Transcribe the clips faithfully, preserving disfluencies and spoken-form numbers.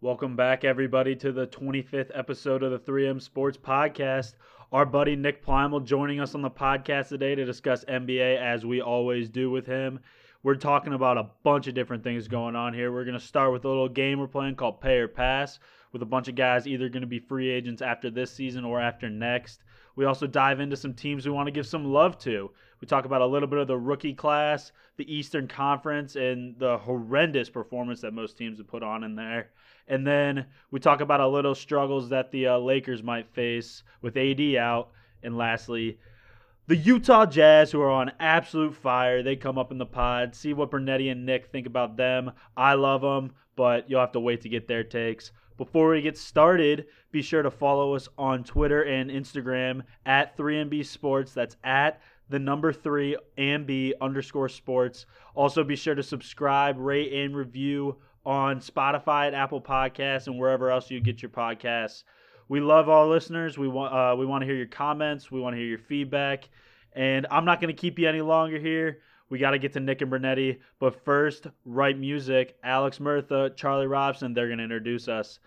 Welcome back, everybody, to the twenty-fifth episode of the three M Sports Podcast. Our buddy Nick Plymel joining us on the podcast today to discuss N B A as we always do with him. We're talking about a bunch of different things going on here. We're going to start with a little game we're playing called Pay or Pass with a bunch of guys either going to be free agents after this season or after next. We also dive into some teams we want to give some love to. We talk about a little bit of the rookie class, the Eastern Conference, and the horrendous performance that most teams have put on in there. And then we talk about a little struggles that the uh, Lakers might face with A D out. And lastly, the Utah Jazz, who are on absolute fire. They come up in the pod. See what Bernetti and Nick think about them. I love them, but you'll have to wait to get their takes. Before we get started, be sure to follow us on Twitter and Instagram at three M B Sports. That's at the number three M B underscore sports. Also, be sure to subscribe, rate, and review on Spotify, at Apple Podcasts, and wherever else you get your podcasts. We love all listeners. We want uh, we want to hear your comments. We want to hear your feedback. And I'm not going to keep you any longer here. We got to get to Nick and Bernetti. But first, right music. Alex Murtha, Charlie Robson, they're going to introduce us.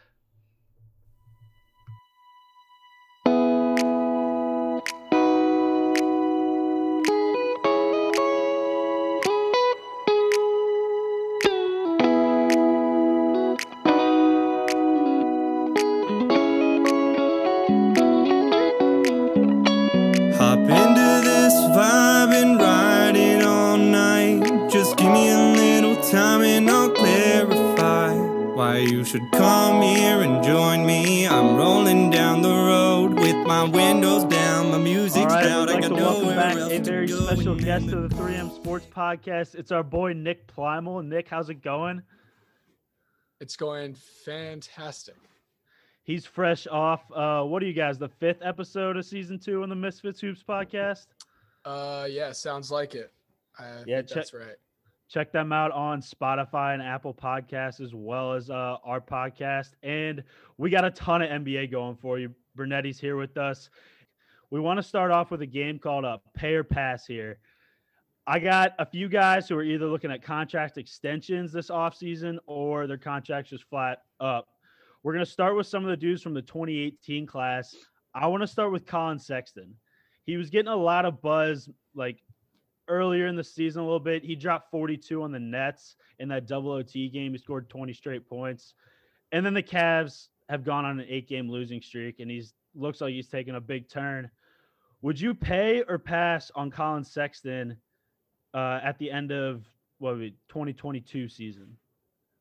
You should come here and join me. I'm rolling down the road with my windows down, my music's right, loud. I'd like I got to welcome back a very special guest to the three M Sports Podcast. It's our boy Nick Plymel. Nick, how's it going? It's going fantastic. He's fresh off. Uh, what are you guys? The fifth episode of season two on the Misfits Hoops podcast. Uh, yeah, sounds like it. I yeah, think check- that's right. Check them out on Spotify and Apple Podcasts as well as uh, our podcast. And we got a ton of N B A going for you. Bernetti's here with us. We want to start off with a game called uh, Pay or Pass here. I got a few guys who are either looking at contract extensions this offseason or their contracts just flat up. We're going to start with some of the dudes from the twenty eighteen class. I want to start with Collin Sexton. He was getting a lot of buzz, like, earlier in the season a little bit. He dropped forty-two on the Nets in that double O T game. He scored twenty straight points. And then the Cavs have gone on an eight-game losing streak, and he's looks like he's taking a big turn. Would you pay or pass on Collin Sexton uh, at the end of what would be twenty twenty-two season?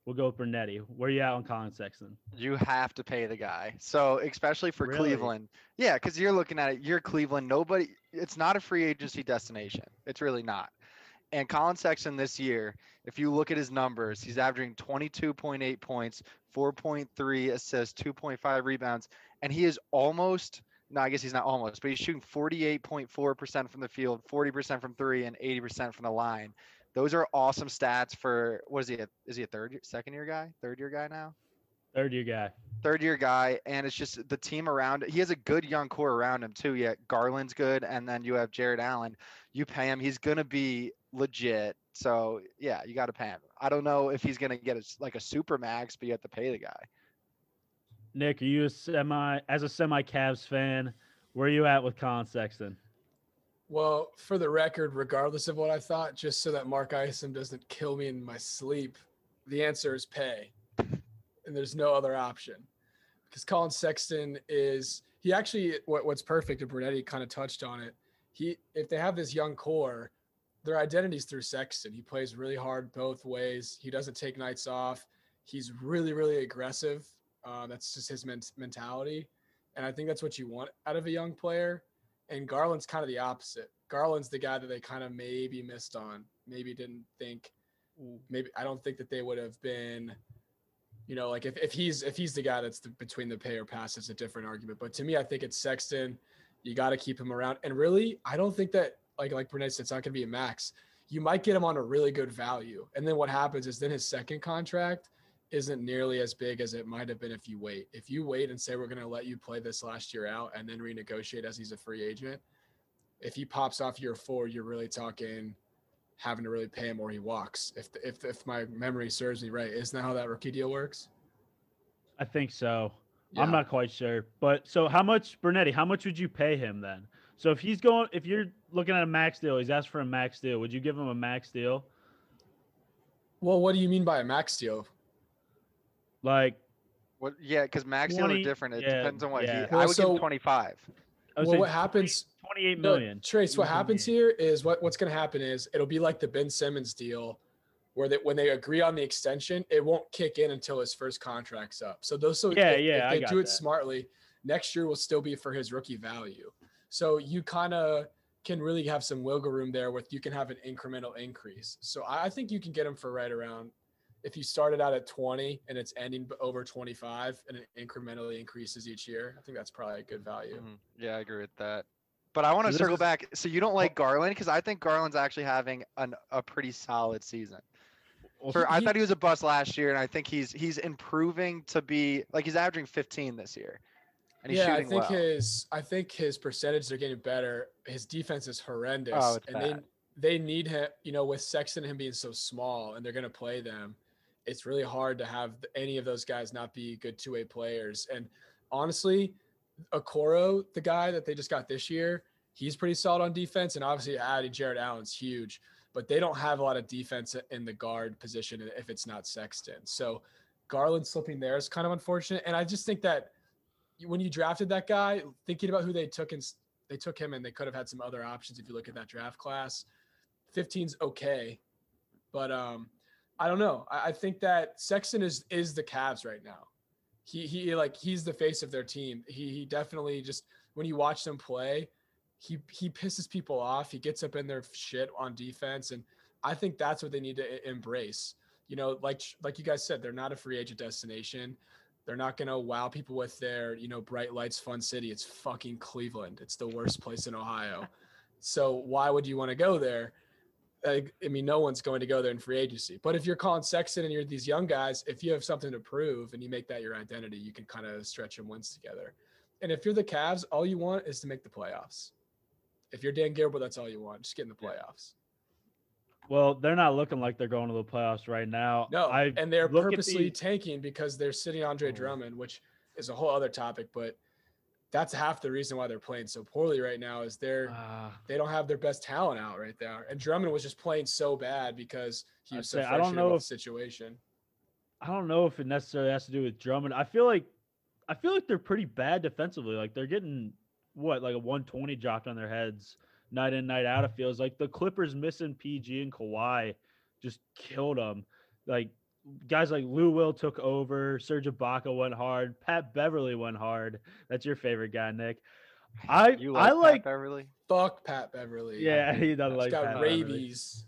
We'll go with Bernetti. Where are you at on Collin Sexton? You have to pay the guy. So especially for really? Cleveland. Yeah, because you're looking at it. You're Cleveland. Nobody – it's not a free agency destination. It's really not. And Collin Sexton this year, if you look at his numbers, he's averaging twenty-two point eight points, four point three assists, two point five rebounds. And he is almost – no, I guess he's not almost, but he's shooting forty-eight point four percent from the field, forty percent from three, and eighty percent from the line. Those are awesome stats for, what is he, a, is he a third, second year guy, third year guy now? Third year guy. Third year guy, and it's just the team around, he has a good young core around him too, yeah, Garland's good, and then you have Jarrett Allen. You pay him, he's going to be legit, so yeah, you got to pay him. I don't know if he's going to get a, like a super max, but you have to pay the guy. Nick, are you a semi, as a semi-Cavs fan, where are you at with Collin Sexton? Well, for the record, regardless of what I thought, just so that Mark Isom doesn't kill me in my sleep, the answer is pay. And there's no other option. Because Collin Sexton is – he actually what, – what's perfect, and Bernetti kind of touched on it, He if they have this young core, their identity's through Sexton. He plays really hard both ways. He doesn't take nights off. He's really, really aggressive. Uh, that's just his men- mentality. And I think that's what you want out of a young player. And Garland's kind of the opposite. Garland's the guy that they kind of maybe missed on, maybe didn't think, maybe I don't think that they would have been, you know, like if, if he's if he's the guy that's the, between the pay or pass, it's a different argument. But to me, I think it's Sexton. You got to keep him around. And really, I don't think that like like Burnett said, it's not going to be a max. You might get him on a really good value, and then what happens is then his second contract isn't nearly as big as it might have been if you wait. If you wait and say we're going to let you play this last year out and then renegotiate as he's a free agent, if he pops off year four, you're really talking having to really pay him or he walks. If if if my memory serves me right, isn't that how that rookie deal works? I think so. Yeah. I'm not quite sure. But so how much, Bernetti, how much would you pay him then? So if he's going, if you're looking at a max deal, he's asked for a max deal. Would you give him a max deal? Well, what do you mean by a max deal? Like, what? Yeah, because max deals are different. It yeah, depends on what. Yeah. He, well, I would so, give him twenty-five. Well, what twenty, happens? Twenty-eight million. No, Trace, what happens here is what, what's going to happen is it'll be like the Ben Simmons deal, where that when they agree on the extension, it won't kick in until his first contract's up. So those, so yeah, if, yeah, if they do it that. smartly, next year will still be for his rookie value. So you kind of can really have some wiggle room there with, you can have an incremental increase. So I think you can get him for right around, if you started out at twenty and it's ending over twenty-five and it incrementally increases each year, I think that's probably a good value. Mm-hmm. Yeah, I agree with that. But I want to so circle is, back. So you don't like Garland? Because I think Garland's actually having an, a pretty solid season. Well, for, he, I thought he was a bust last year, and I think he's he's improving to be – like he's averaging fifteen this year. And he's yeah, I think well. his I think his percentages are getting better. His defense is horrendous. Oh, and bad. they they need him, you know, with Sexton and him being so small, and they're going to play them. It's really hard to have any of those guys not be good two-way players. And honestly, Okoro, the guy that they just got this year, he's pretty solid on defense. And obviously adding Jarrett Allen's huge, but they don't have a lot of defense in the guard position if it's not Sexton. So Garland slipping there is kind of unfortunate. And I just think that when you drafted that guy, thinking about who they took and they took him, and they could have had some other options. If you look at that draft class, fifteen's okay. But um, I don't know. I, I think that Sexton is, is the Cavs right now. He, he like, he's the face of their team. He, he definitely just, when you watch them play, he, he pisses people off. He gets up in their shit on defense. And I think that's what they need to embrace. You know, like, like you guys said, they're not a free agent destination. They're not going to wow people with their, you know, bright lights, fun city. It's fucking Cleveland. It's the worst place in Ohio. So why would you want to go there? I, I mean, no one's going to go there in free agency. But if you're Collin Sexton and you're these young guys, if you have something to prove and you make that your identity, you can kind of stretch your wins together. And if you're the Cavs, all you want is to make the playoffs. If you're Dan Gilbert, that's all you want. Just get in the playoffs. Well, they're not looking like they're going to the playoffs right now. No, I and they're purposely the... tanking because they're sitting Andre Drummond, which is a whole other topic, but that's half the reason why they're playing so poorly right now is they're uh, they don't have their best talent out right there. And Drummond was just playing so bad because he was so frustrated with the situation. I don't know if it necessarily has to do with Drummond. I feel like I feel like they're pretty bad defensively. Like they're getting what, like a one twenty dropped on their heads night in, night out. It feels like the Clippers missing P G and Kawhi just killed them. Like guys like Lou Will took over, Serge Ibaka went hard, Pat Beverley went hard. That's your favorite guy, Nick. I you like I like Pat Beverley. Fuck Pat Beverley. Yeah, he doesn't like got Pat rabies.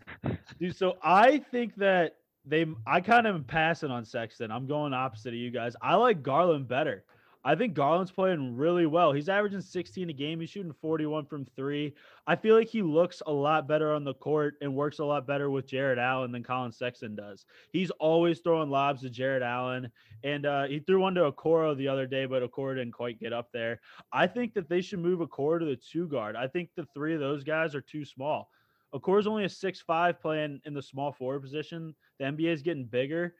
Dude, so I think that they. I kind of am passing on Sexton. I'm going opposite of you guys. I like Garland better. I think Garland's playing really well. He's averaging sixteen a game. He's shooting forty-one from three. I feel like he looks a lot better on the court and works a lot better with Jarrett Allen than Collin Sexton does. He's always throwing lobs to Jarrett Allen, and uh, he threw one to Okoro the other day, but Okoro didn't quite get up there. I think that they should move Okoro to the two guard. I think the three of those guys are too small. Okoro's only a six five playing in the small forward position. The N B A is getting bigger.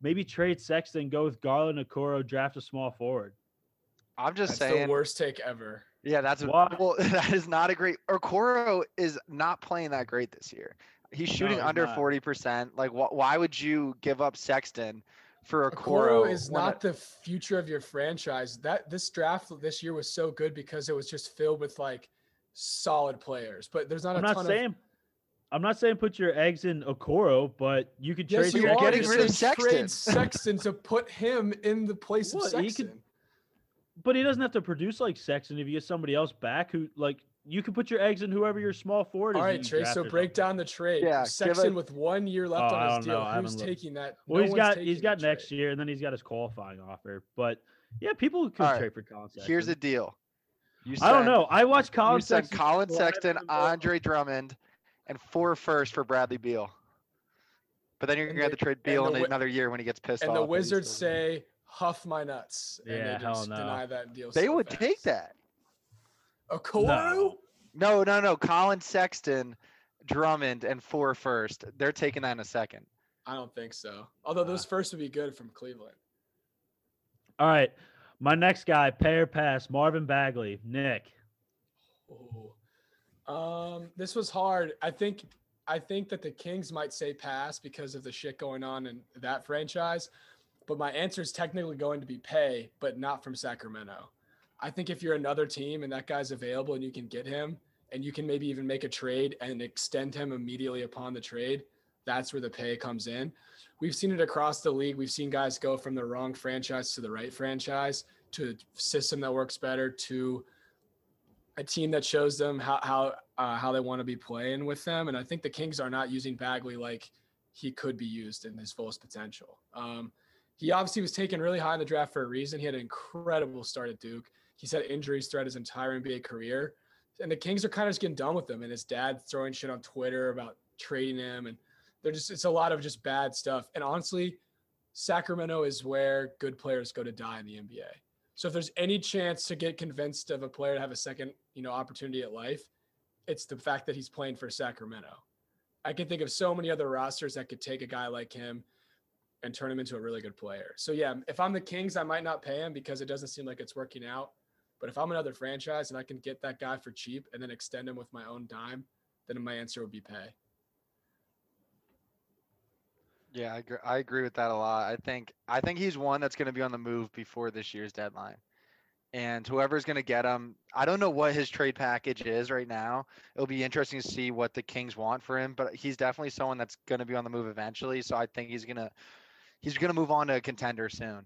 Maybe trade Sexton, go with Garland, Okoro, draft a small forward. I'm just that's saying. That's the worst take ever. Yeah, that's wow. well. That is not a great. Okoro is not playing that great this year. He's shooting no, under forty percent. Like, wh- why would you give up Sexton for Okoro? Okoro is not the future of your franchise. That this draft this year was so good because it was just filled with like solid players. But there's not I'm a not ton saying- of. I'm not saying put your eggs in Okoro, but you could yes, trade. Yes, you're getting rid of Sexton. Trade Sexton to put him in the place what, of Sexton. He could, but he doesn't have to produce like Sexton if you get somebody else back who like you can put your eggs in whoever your small forward is. All right, Trace. So break down the trade. Yeah, Sexton a, with one year left oh, on his deal. Know, Who's taking looked. that? Well, no he's got he's got next trade. year, and then he's got his qualifying offer. But yeah, people could right. trade for Collin Sexton. Here's the deal. You said, I don't know. I watched Collin you Sexton. Collin Sexton, Andre Drummond. And four first for Bradley Beal. But then you're going to have to trade Beal in another year when he gets pissed off. And the Wizards say, huff my nuts. And yeah, they just hell no. deny that deal. They so would fast. take that. Okoro? No. no, no, no. Collin Sexton, Drummond, and four first. They're taking that in a second. I don't think so. Although those uh, first would be good from Cleveland. All right. My next guy, pay or pass, Marvin Bagley. Nick. Oh, um, this was hard. I think I think that the Kings might say pass because of the shit going on in that franchise. But my answer is technically going to be pay, but not from Sacramento. I think if you're another team and that guy's available and you can get him and you can maybe even make a trade and extend him immediately upon the trade, that's where the pay comes in. We've seen it across the league. We've seen guys go from the wrong franchise to the right franchise, to a system that works better, to a team that shows them how how, uh, how they want to be playing with them. And I think the Kings are not using Bagley like he could be used in his fullest potential. Um, he obviously was taken really high in the draft for a reason. He had an incredible start at Duke. He's had injuries throughout his entire N B A career. And the Kings are kind of just getting done with him. And his dad throwing shit on Twitter about trading him, and they're just, it's a lot of just bad stuff. And honestly, Sacramento is where good players go to die in the N B A. So if there's any chance to get convinced of a player to have a second, you know, opportunity at life, it's the fact that he's playing for Sacramento. I can think of so many other rosters that could take a guy like him and turn him into a really good player. So yeah, if I'm the Kings, I might not pay him because it doesn't seem like it's working out. But if I'm another franchise and I can get that guy for cheap and then extend him with my own dime, then my answer would be pay. Yeah, I agree. I agree with that a lot. I think I think he's one that's going to be on the move before this year's deadline, and whoever's going to get him, I don't know what his trade package is right now. It'll be interesting to see what the Kings want for him, but he's definitely someone that's going to be on the move eventually. So I think he's gonna he's gonna move on to a contender soon,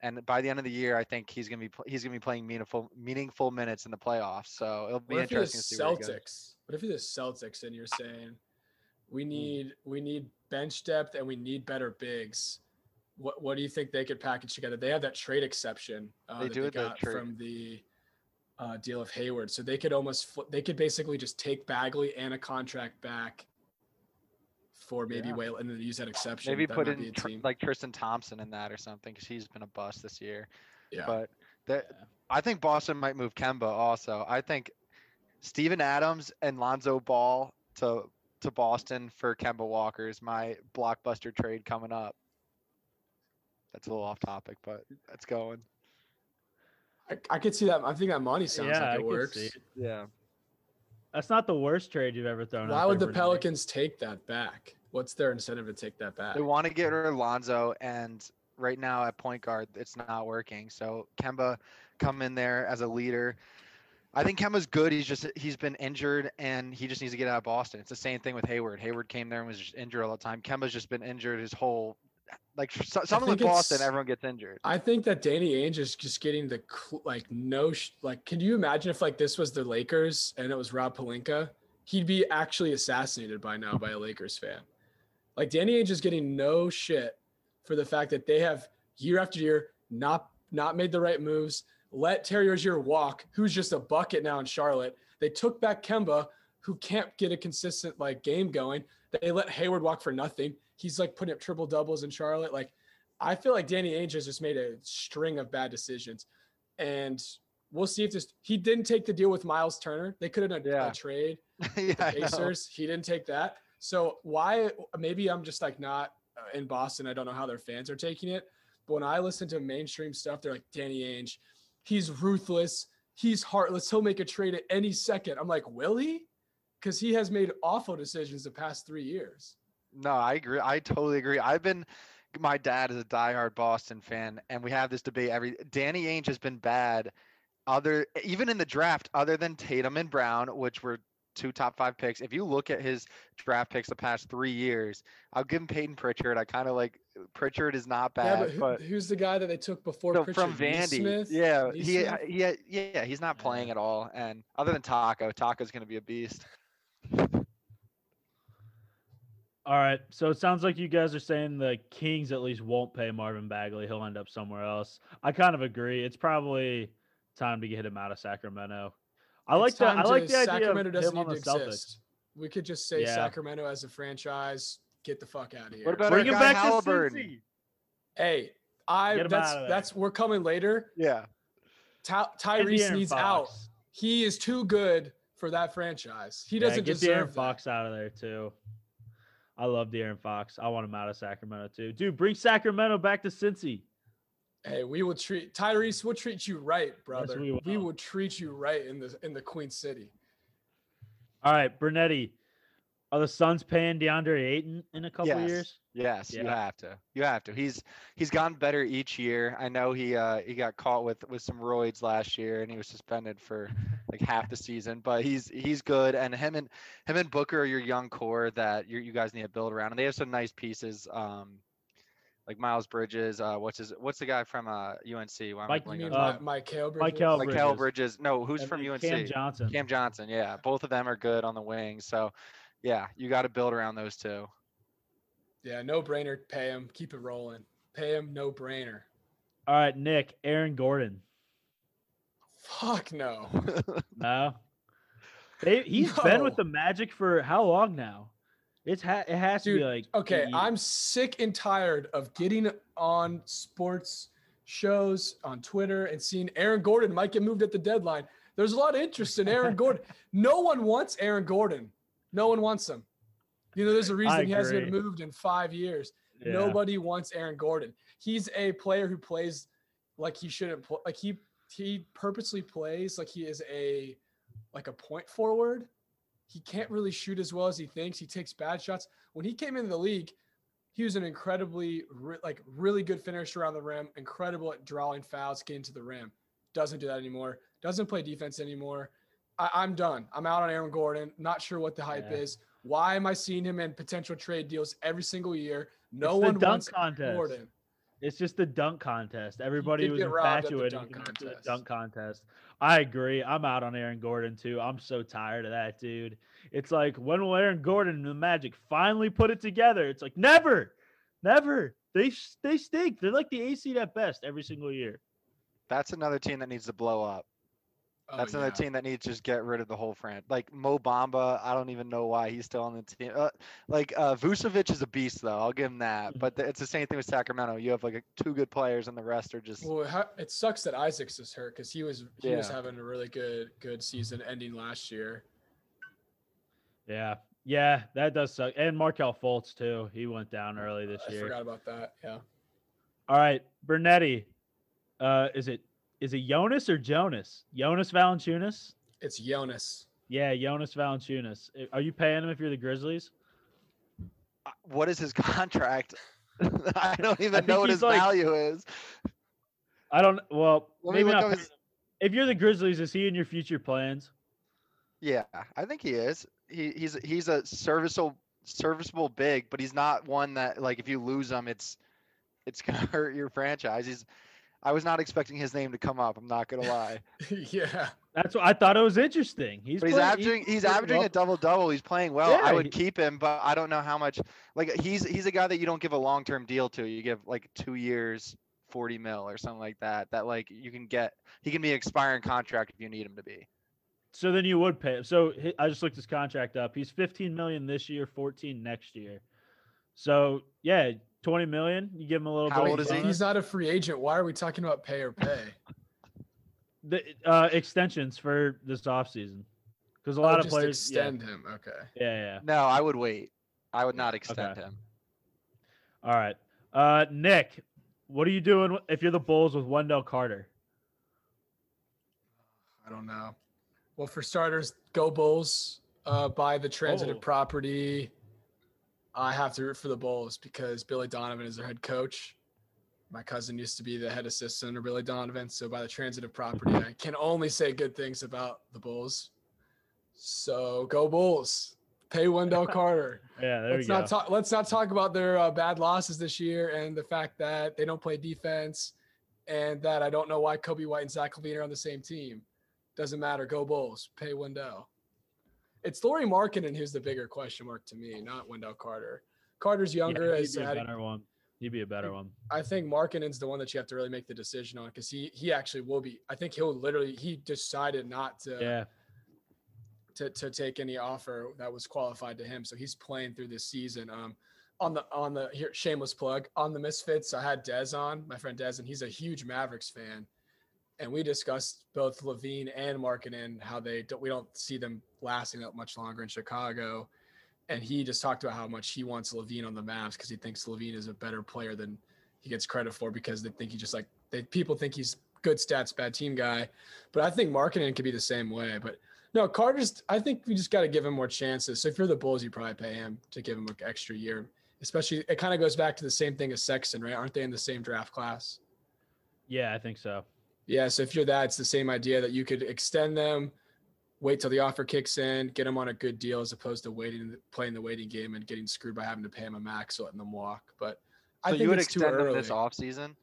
and by the end of the year, I think he's gonna be he's gonna be playing meaningful meaningful minutes in the playoffs. So it'll be interesting to see where he goes. What if you're the Celtics and you're saying we need we need bench depth and we need better bigs? What what do you think they could package together? They have that trade exception uh, they that do they got trade. from the uh, deal of Hayward, so they could almost fl- they could basically just take Bagley and a contract back for maybe yeah. Whale, and then use that exception. Maybe that put in tr- like Tristan Thompson in that or something, because he's been a bust this year. Yeah, but that yeah. I think Boston might move Kemba also. I think Steven Adams and Lonzo Ball to. to Boston for Kemba Walker is my blockbuster trade coming up. That's a little off topic, but that's going. I, I could see that. I think that money sounds yeah, like it I works. It. Yeah. That's not the worst trade you've ever thrown. Why would the Pelicans take that back? What's their incentive to take that back? They want to get rid of Lonzo, and right now at point guard, it's not working. So Kemba come in there as a leader. I think Kemba's good. He's just he's been injured, and he just needs to get out of Boston. It's the same thing with Hayward. Hayward came there and was just injured all the time. Kemba's just been injured his whole like something with Boston. Everyone gets injured. I think that Danny Ainge is just getting the like no like. Can you imagine if like this was the Lakers and it was Rob Pelinka? He'd be actually assassinated by now by a Lakers fan. Like Danny Ainge is getting no shit for the fact that they have year after year not not made the right moves. Let Terry Rozier walk, who's just a bucket now in Charlotte. They took back Kemba, who can't get a consistent like game going. They let Hayward walk for nothing. He's like putting up triple doubles in Charlotte. Like, I feel like Danny Ainge has just made a string of bad decisions, and we'll see if this. He didn't take the deal with Miles Turner. They could have done yeah. a trade. yeah, the Pacers. He didn't take that. So why? Maybe I'm just like not uh, in Boston. I don't know how their fans are taking it. But when I listen to mainstream stuff, they're like Danny Ainge. He's ruthless. He's heartless. He'll make a trade at any second. I'm like, will he? Because he has made awful decisions the past three years. No, I agree. I totally agree. I've been – my dad is a diehard Boston fan, and we have this debate every – Danny Ainge has been bad other – even in the draft, other than Tatum and Brown, which were two top five picks. If you look at his draft picks the past three years, I'll give him Peyton Pritchard. I kind of like – Pritchard is not bad. Yeah, but, who, but who's the guy that they took before so Pritchard? From Vandy. Smith? Yeah, he, he, yeah, he's not playing at all. And other than Taco, Taco's going to be a beast. All right. So it sounds like you guys are saying the Kings at least won't pay Marvin Bagley. He'll end up somewhere else. I kind of agree. It's probably time to get him out of Sacramento. I it's like that. I like the Sacramento idea of him on the Celtics. We could just say yeah. Sacramento as a franchise. Get the fuck out of here. What about bring him back Haliburton? To Cincy? Hey, I that's that's we're coming later. Yeah. Ty, Tyrese needs Fox. out. He is too good for that franchise. He doesn't yeah, get deserve De'Aaron Fox out of there too. I love De'Aaron Fox. I want him out of Sacramento too. Dude, bring Sacramento back to Cincy. Hey, we will treat Tyrese. We'll treat you right, brother. Yes, we will. We will treat you right in the in the Queen City. All right, Brunetti. Are the Suns paying DeAndre Ayton in a couple yes. years? Yes, yeah. you have to. You have to. He's he's gotten better each year. I know he uh, he got caught with, with some roids last year, and he was suspended for like half the season. But he's he's good, and him and him and Booker are your young core that you you guys need to build around, and they have some nice pieces. Um, Like Miles Bridges, uh, what's his? What's the guy from uh, U N C? Why am Mike, I mean, uh, Mikal Bridges. Mikal Bridges. Mikal Bridges. No, who's and, from U N C? Cam Johnson. Cam Johnson. Yeah, both of them are good on the wing. So, yeah, you got to build around those two. Yeah, no brainer. Pay him. Keep it rolling. Pay him. No brainer. All right, Nick. Aaron Gordon. Fuck no. No. They, he's no. been with the Magic for how long now? It's ha- it has Dude, to be like okay. Eat. I'm sick and tired of getting on sports shows on Twitter and seeing Aaron Gordon might get moved at the deadline. There's a lot of interest in Aaron Gordon. No one wants Aaron Gordon. No one wants him. You know, there's a reason he hasn't been moved in five years. Yeah. Nobody wants Aaron Gordon. He's a player who plays like he shouldn't play. Like he he purposely plays like he is a like a point forward. He can't really shoot as well as he thinks. He takes bad shots. When he came into the league, he was an incredibly, re- like, really good finisher around the rim, incredible at drawing fouls, getting to the rim. Doesn't do that anymore. Doesn't play defense anymore. I- I'm done. I'm out on Aaron Gordon. Not sure what the hype yeah. is. Why am I seeing him in potential trade deals every single year? No it's one the dunk wants contest. Gordon. It's just the dunk contest. Everybody was infatuated with the, the dunk contest. I agree. I'm out on Aaron Gordon, too. I'm so tired of that, dude. It's like, when will Aaron Gordon and the Magic finally put it together? It's like, never, never. They they stink. They're like the A C at best every single year. That's another team that needs to blow up. That's oh, another yeah. team that needs to just get rid of the whole franchise. Like Mo Bamba, I don't even know why he's still on the team. Uh, like uh, Vucevic is a beast, though. I'll give him that. But the, it's the same thing with Sacramento. You have like a, two good players, and the rest are just. Well, it sucks that Isaacs is hurt because he was he yeah. was having a really good good season ending last year. Yeah, yeah, that does suck. And Markelle Fultz too. He went down early this uh, I year. I forgot about that. Yeah. All right, Brunetti. Uh, is it? Is it Jonas or Jonas? Jonas Valanciunas? It's Jonas. Yeah, Jonas Valanciunas. Are you paying him if you're the Grizzlies? What is his contract? I don't even I know what his like, value is. I don't – well, Let maybe not. His... If you're the Grizzlies, is he in your future plans? Yeah, I think he is. He, he's he's a serviceable, serviceable big, but he's not one that, like, if you lose him, it's it's going to hurt your franchise. He's – I was not expecting his name to come up. I'm not going to lie. yeah. That's what I thought it was interesting. He's, but he's playing, averaging he's, he's averaging well. a double-double. He's playing well. Yeah, I would he, keep him, but I don't know how much. Like he's he's a guy that you don't give a long-term deal to. You give like two years, forty mil or something like that. That like you can get he can be an expiring contract if you need him to be. So then you would pay him. So I just looked his contract up. He's fifteen million this year, fourteen next year. So, yeah, twenty million. You give him a little How bit. How old is he? He's not a free agent. Why are we talking about pay or pay? the uh, extensions for this offseason. Because a oh, lot of players extend yeah. him. Okay. Yeah, yeah. No, I would wait. I would not extend okay. him. All right. Uh, Nick, what are you doing if you're the Bulls with Wendell Carter? I don't know. Well, for starters, go Bulls. Uh, buy the transitive oh. property. I have to root for the Bulls because Billy Donovan is their head coach. My cousin used to be the head assistant under Billy Donovan. So by the transitive property, I can only say good things about the Bulls. So go Bulls. Pay Wendell Carter. yeah, there let's we go. Not talk, let's not talk about their uh, bad losses this year and the fact that they don't play defense and that I don't know why Kobe White and Zach LaVine are on the same team. Doesn't matter. Go Bulls. Pay Wendell. It's Lauri Markkanen who's the bigger question mark to me, not Wendell Carter. Carter's younger. Yeah, he'd be as a had, better one. He'd be a better one. I think Markkanen's the one that you have to really make the decision on because he he actually will be. I think he'll literally he decided not to yeah. to to take any offer that was qualified to him. So he's playing through this season. Um, on the on the here shameless plug on the Misfits, I had Dez on, my friend Dez, and he's a huge Mavericks fan. And we discussed both LaVine and Markkanen, how they don't, we don't see them lasting that much longer in Chicago. And he just talked about how much he wants LaVine on the Mavs because he thinks LaVine is a better player than he gets credit for because they think he just like They people think he's good stats, bad team guy, but I think marketing could be the same way. But no, Carter's. I think we just got to give him more chances. So if you're the Bulls, you probably pay him to give him an extra year. Especially, it kind of goes back to the same thing as Sexton, right? Aren't they in the same draft class? Yeah, I think so. Yeah, so if you're that, it's the same idea that you could extend them, wait till the offer kicks in, get them on a good deal as opposed to waiting, playing the waiting game and getting screwed by having to pay them a max or letting them walk. But I so think you would it's extend too early. Them this offseason?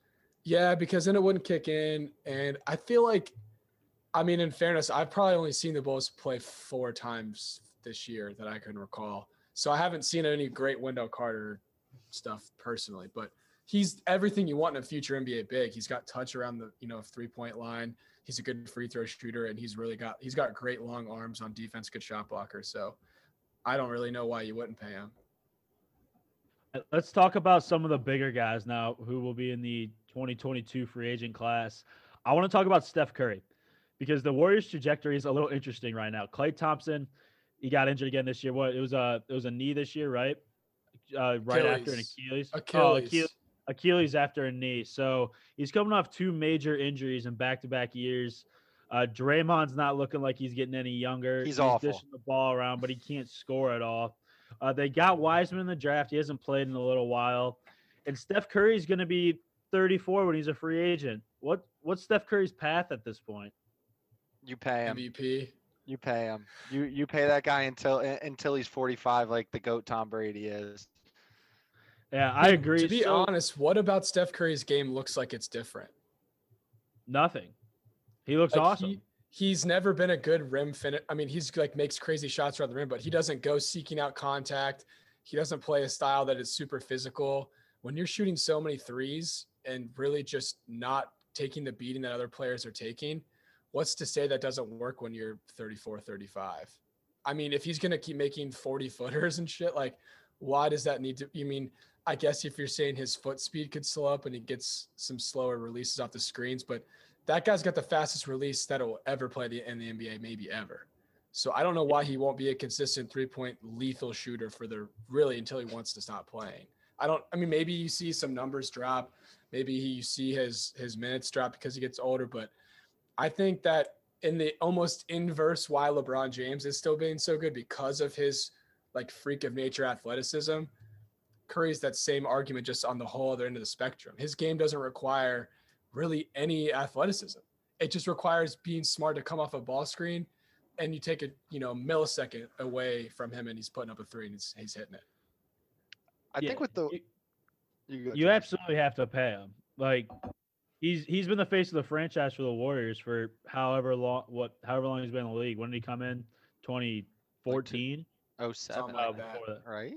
Yeah, because then it wouldn't kick in. And I feel like, I mean, in fairness, I've probably only seen the Bulls play four times this year that I can recall. So I haven't seen any great Wendell Carter stuff personally, but he's everything you want in a future N B A big. He's got touch around the, you know, three-point line. He's a good free throw shooter, and he's really got – he's got great long arms on defense, good shot blocker. So I don't really know why you wouldn't pay him. Let's talk about some of the bigger guys now who will be in the twenty twenty-two free agent class. I want to talk about Steph Curry because the Warriors' trajectory is a little interesting right now. Klay Thompson, he got injured again this year. What, it was a, it was a knee this year, right? Uh, right Achilles. After an Achilles. Achilles. Oh, Achilles. Achilles after a knee. So he's coming off two major injuries in back-to-back years. Uh, Draymond's not looking like he's getting any younger. He's, he's awful. Dishing the ball around, but he can't score at all. Uh, they got Wiseman in the draft. He hasn't played in a little while. And Steph Curry's going to be thirty-four when he's a free agent. What What's Steph Curry's path at this point? You pay him. M V P. You pay him. You you pay that guy until until he's forty-five like the GOAT Tom Brady is. Yeah, I agree. To be so, honest, what about Steph Curry's game looks like it's different? Nothing. He looks like awesome. He, he's never been a good rim finish. I mean, he's like makes crazy shots around the rim, but he doesn't go seeking out contact. He doesn't play a style that is super physical. When you're shooting so many threes and really just not taking the beating that other players are taking, what's to say that doesn't work when you're thirty-four, thirty-five? I mean, if he's going to keep making forty-footers and shit, like why does that need to – you mean – I guess if you're saying his foot speed could slow up and he gets some slower releases off the screens, but that guy's got the fastest release that'll ever play the, in the N B A, maybe ever. So I don't know why he won't be a consistent three-point lethal shooter for the really until he wants to stop playing. I don't. I mean, maybe you see some numbers drop, maybe he, you see his his minutes drop because he gets older, but I think that in the almost inverse, why LeBron James is still being so good because of his like freak of nature athleticism. Curry's that same argument just on the whole other end of the spectrum. His game doesn't require really any athleticism. It just requires being smart to come off a ball screen and you take a, you know, millisecond away from him and he's putting up a three and he's, he's hitting it. I yeah, think with the, you, you, you absolutely have to pay him. Like he's, he's been the face of the franchise for the Warriors for however long, what, however long he's been in the league. When did he come in? twenty fourteen? Oh, seven. Like that, right.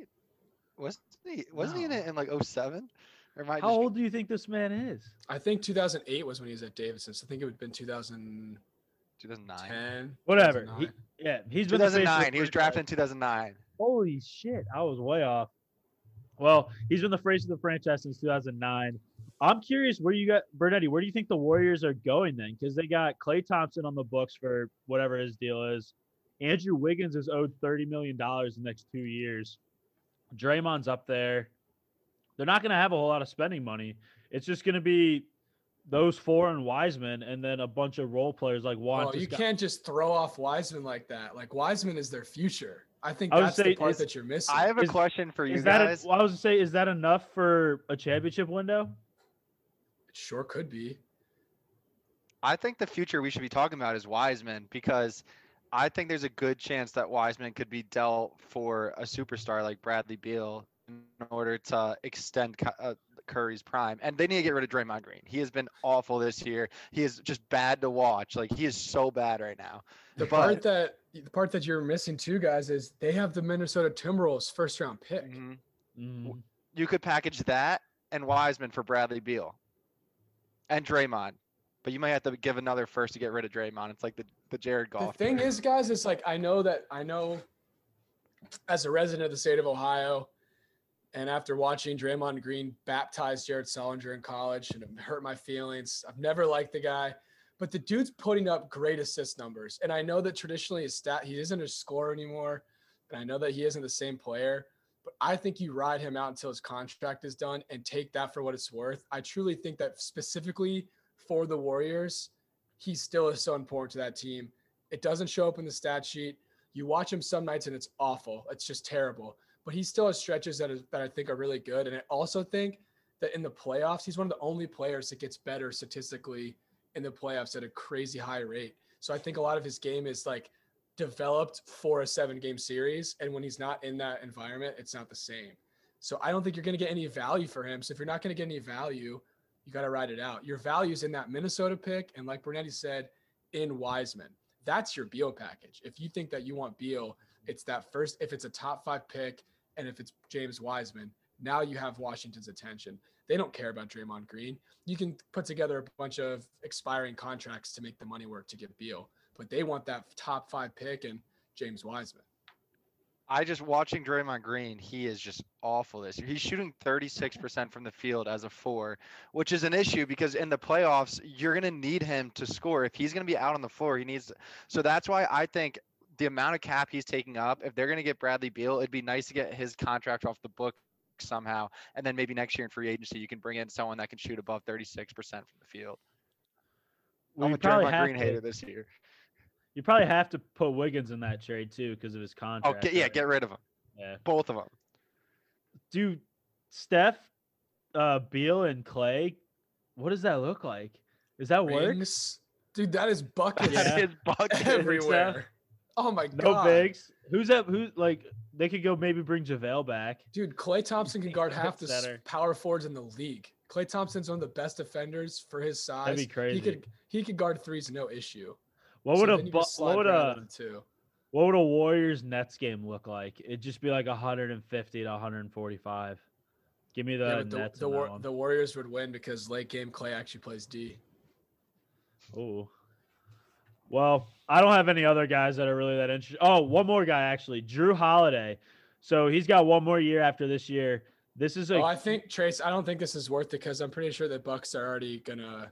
Wasn't he? Wasn't no. he in it in like oh seven? Or might How old be... do you think this man is? I think two thousand eight was when he was at Davidson. So I think it would have been two thousand, two thousand nine, whatever. two thousand nine. He, yeah, he's been two thousand nine. He was drafted in two thousand nine. Holy shit! I was way off. Well, he's been the face of the franchise since two thousand nine. I'm curious where you got Bernetti. Where do you think the Warriors are going then? Because they got Klay Thompson on the books for whatever his deal is. Andrew Wiggins is owed thirty million dollars the next two years. Draymond's up there. They're not going to have a whole lot of spending money. It's just going to be those four and Wiseman and then a bunch of role players like Juan. Oh, you got- can't just throw off Wiseman like that. Like Wiseman is their future. I think I that's say, the part is, that you're missing. I have a is, question for you is guys. That a, I was going to say, is that enough for a championship window? It sure could be. I think the future we should be talking about is Wiseman because – I think there's a good chance that Wiseman could be dealt for a superstar like Bradley Beal in order to extend Curry's prime. And they need to get rid of Draymond Green. He has been awful this year. He is just bad to watch. Like, he is so bad right now. The but, part that the part that you're missing too, guys, is they have the Minnesota Timberwolves first round pick. Mm-hmm. Mm-hmm. You could package that and Wiseman for Bradley Beal and Draymond. But you might have to give another first to get rid of Draymond. It's like the, the Jared Goff. The thing is, guys, it's like I know that I know as a resident of the state of Ohio and after watching Draymond Green baptize Jared Sullinger in college and it hurt my feelings. I've never liked the guy, but the dude's putting up great assist numbers. And I know that traditionally his stat, he isn't a scorer anymore. And I know that he isn't the same player. I think you ride him out until his contract is done and take that for what it's worth. I truly think that specifically for the Warriors, he still is so important to that team. It doesn't show up in the stat sheet. You watch him some nights and it's awful. It's just terrible. But he still has stretches that, is, that I think are really good. And I also think that in the playoffs, he's one of the only players that gets better statistically in the playoffs at a crazy high rate. So I think a lot of his game is like developed for a seven game series. And when he's not in that environment, it's not the same. So I don't think you're going to get any value for him. So if you're not going to get any value, you got to ride it out. Your value's in that Minnesota pick. And like Bernetti said, in Wiseman, that's your Beal package. If you think that you want Beal, it's that first, if it's a top five pick, and if it's James Wiseman, now you have Washington's attention. They don't care about Draymond Green. You can put together a bunch of expiring contracts to make the money work to get Beal, but they want that top five pick and James Wiseman. I just watching Draymond Green, he is just awful this year. He's shooting thirty-six percent from the field as a four, which is an issue because in the playoffs, you're going to need him to score. If he's going to be out on the floor, he needs to. So that's why I think the amount of cap he's taking up, if they're going to get Bradley Beal, it'd be nice to get his contract off the book somehow. And then maybe next year in free agency, you can bring in someone that can shoot above thirty-six percent from the field. Well, I'm a Draymond Green hater this year. You probably have to put Wiggins in that trade too because of his contract. Oh, get, yeah, right? Get rid of him. Yeah, both of them. Dude, Steph, uh, Beal, and Clay, what does that look like? Is that Rings? Work? Dude, that is buckets. Yeah. That is buckets everywhere. Oh my no god. No bigs. Who's that? Who's like? They could go maybe bring JaVale back. Dude, Klay Thompson can guard half the power forwards in the league. Klay Thompson's one of the best defenders for his size. That'd be crazy. He could he could guard threes no issue. What so would a what would a what would a Warriors Nets game look like? It'd just be like one fifty to one forty-five. Give me the yeah, Nets. The, the, the Warriors would win because late game Klay actually plays D. Oh. Well, I don't have any other guys that are really that interesting. Oh, one more guy actually, Drew Holiday. So he's got one more year after this year. This is a. Oh, I think Trace. I don't think this is worth it because I'm pretty sure the Bucks are already gonna.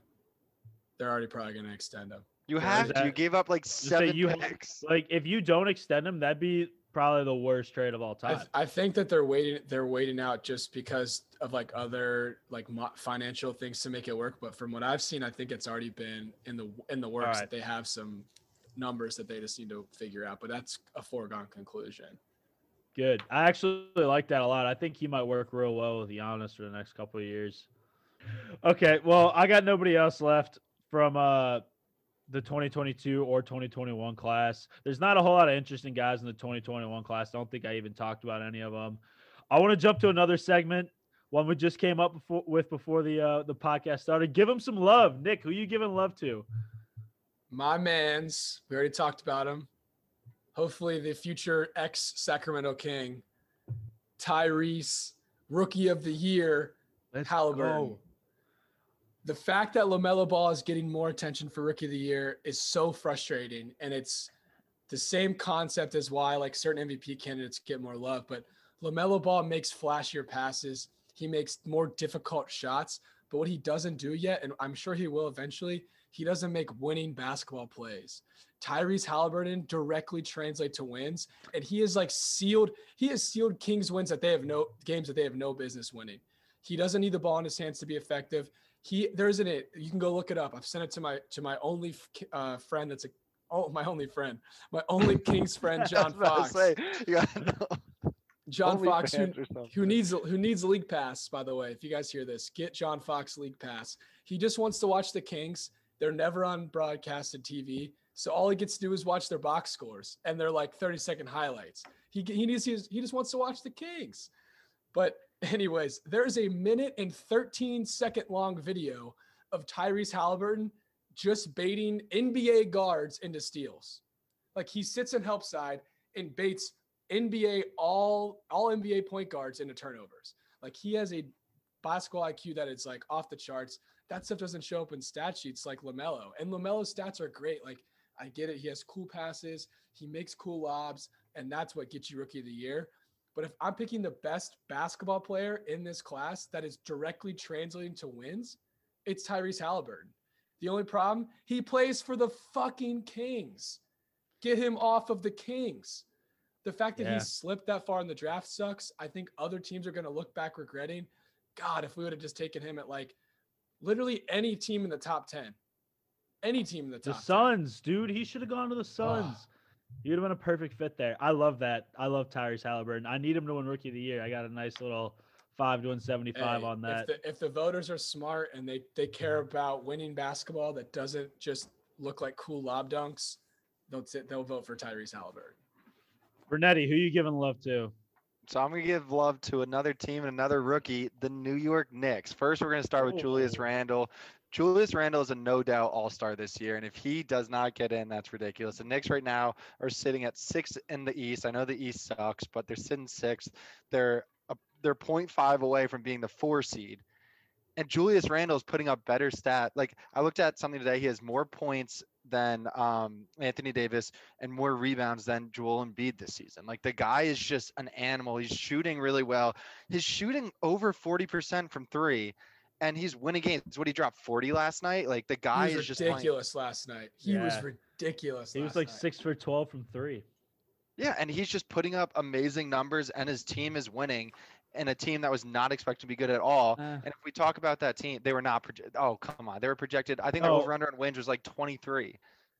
They're already probably gonna extend him. You have that, to. You gave up like seven you picks. Have, like if you don't extend him, that'd be probably the worst trade of all time. I, th- I think that they're waiting. They're waiting out just because of like other like mo- financial things to make it work. But from what I've seen, I think it's already been in the in the works. Right. That they have some numbers that they just need to figure out. But that's a foregone conclusion. Good. I actually like that a lot. I think he might work real well with Giannis for the next couple of years. Okay. Well, I got nobody else left from uh. the twenty twenty-two or twenty twenty-one class. There's not a whole lot of interesting guys in the twenty twenty-one class. I don't think I even talked about any of them. I want to jump to another segment, one we just came up before, with before the uh, the podcast started. Give them some love. Nick, who are you giving love to? My mans. We already talked about him. Hopefully the future ex-Sacramento King, Tyrese, Rookie of the Year, Let's Haliburton. Go. The fact that LaMelo Ball is getting more attention for Rookie of the Year is so frustrating. And it's the same concept as why like certain M V P candidates get more love, but LaMelo Ball makes flashier passes. He makes more difficult shots, but what he doesn't do yet, and I'm sure he will eventually, he doesn't make winning basketball plays. Tyrese Haliburton directly translates to wins. And he is like sealed. He has sealed Kings wins that they have no games that they have no business winning. He doesn't need the ball in his hands to be effective. He there isn't it. You can go look it up. I've sent it to my to my only uh, friend. That's a oh my only friend, my only Kings friend, John Fox. Say, yeah, no. John only Fox, who, who needs who needs a league pass. By the way, if you guys hear this, get John Fox league pass. He just wants to watch the Kings. They're never on broadcasted T V, so all he gets to do is watch their box scores and they're like thirty second highlights. He he needs he just wants to watch the Kings, but. Anyways, there is a minute and thirteen second long video of Tyrese Haliburton just baiting N B A guards into steals. Like he sits in help side and baits N B A all all N B A point guards into turnovers. Like he has a basketball I Q that is like off the charts. That stuff doesn't show up in stat sheets like LaMelo. And LaMelo's stats are great. Like I get it. He has cool passes. He makes cool lobs. And that's what gets you Rookie of the Year. But if I'm picking the best basketball player in this class that is directly translating to wins, it's Tyrese Haliburton. The only problem, he plays for the fucking Kings. Get him off of the Kings. The fact that yeah. he slipped that far in the draft sucks. I think other teams are going to look back regretting, God, if we would have just taken him at like literally any team in the top ten. Any team in the top. The Suns, ten. Dude. He should have gone to the Suns. Oh. You'd have been a perfect fit there. I love that. I love Tyrese Haliburton. I need him to win Rookie of the Year. I got a nice little five to one seventy-five hey, on that. If the, if the voters are smart and they, they care about winning basketball that doesn't just look like cool lob dunks, they'll, they'll vote for Tyrese Haliburton. Brunetti, who are you giving love to? So I'm going to give love to another team and another rookie, the New York Knicks. First, we're going to start with oh. Julius Randle. Julius Randle is a no-doubt all-star this year, and if he does not get in, that's ridiculous. The Knicks right now are sitting at sixth in the East. I know the East sucks, but they're sitting sixth. They're a, they're point five away from being the four seed. And Julius Randle is putting up better stat. Like, I looked at something today. He has more points than um, Anthony Davis and more rebounds than Joel Embiid this season. Like, the guy is just an animal. He's shooting really well. He's shooting over forty percent from three, and he's winning games. What, he dropped forty last night? Like, the guy is just ridiculous last night. He yeah. was ridiculous. He was like night. six for twelve from three. Yeah, and he's just putting up amazing numbers, and his team is winning. And a team that was not expected to be good at all. Uh, and if we talk about that team, they were not projected. Oh, come on. They were projected. I think their oh, over under and wins was like twenty-three.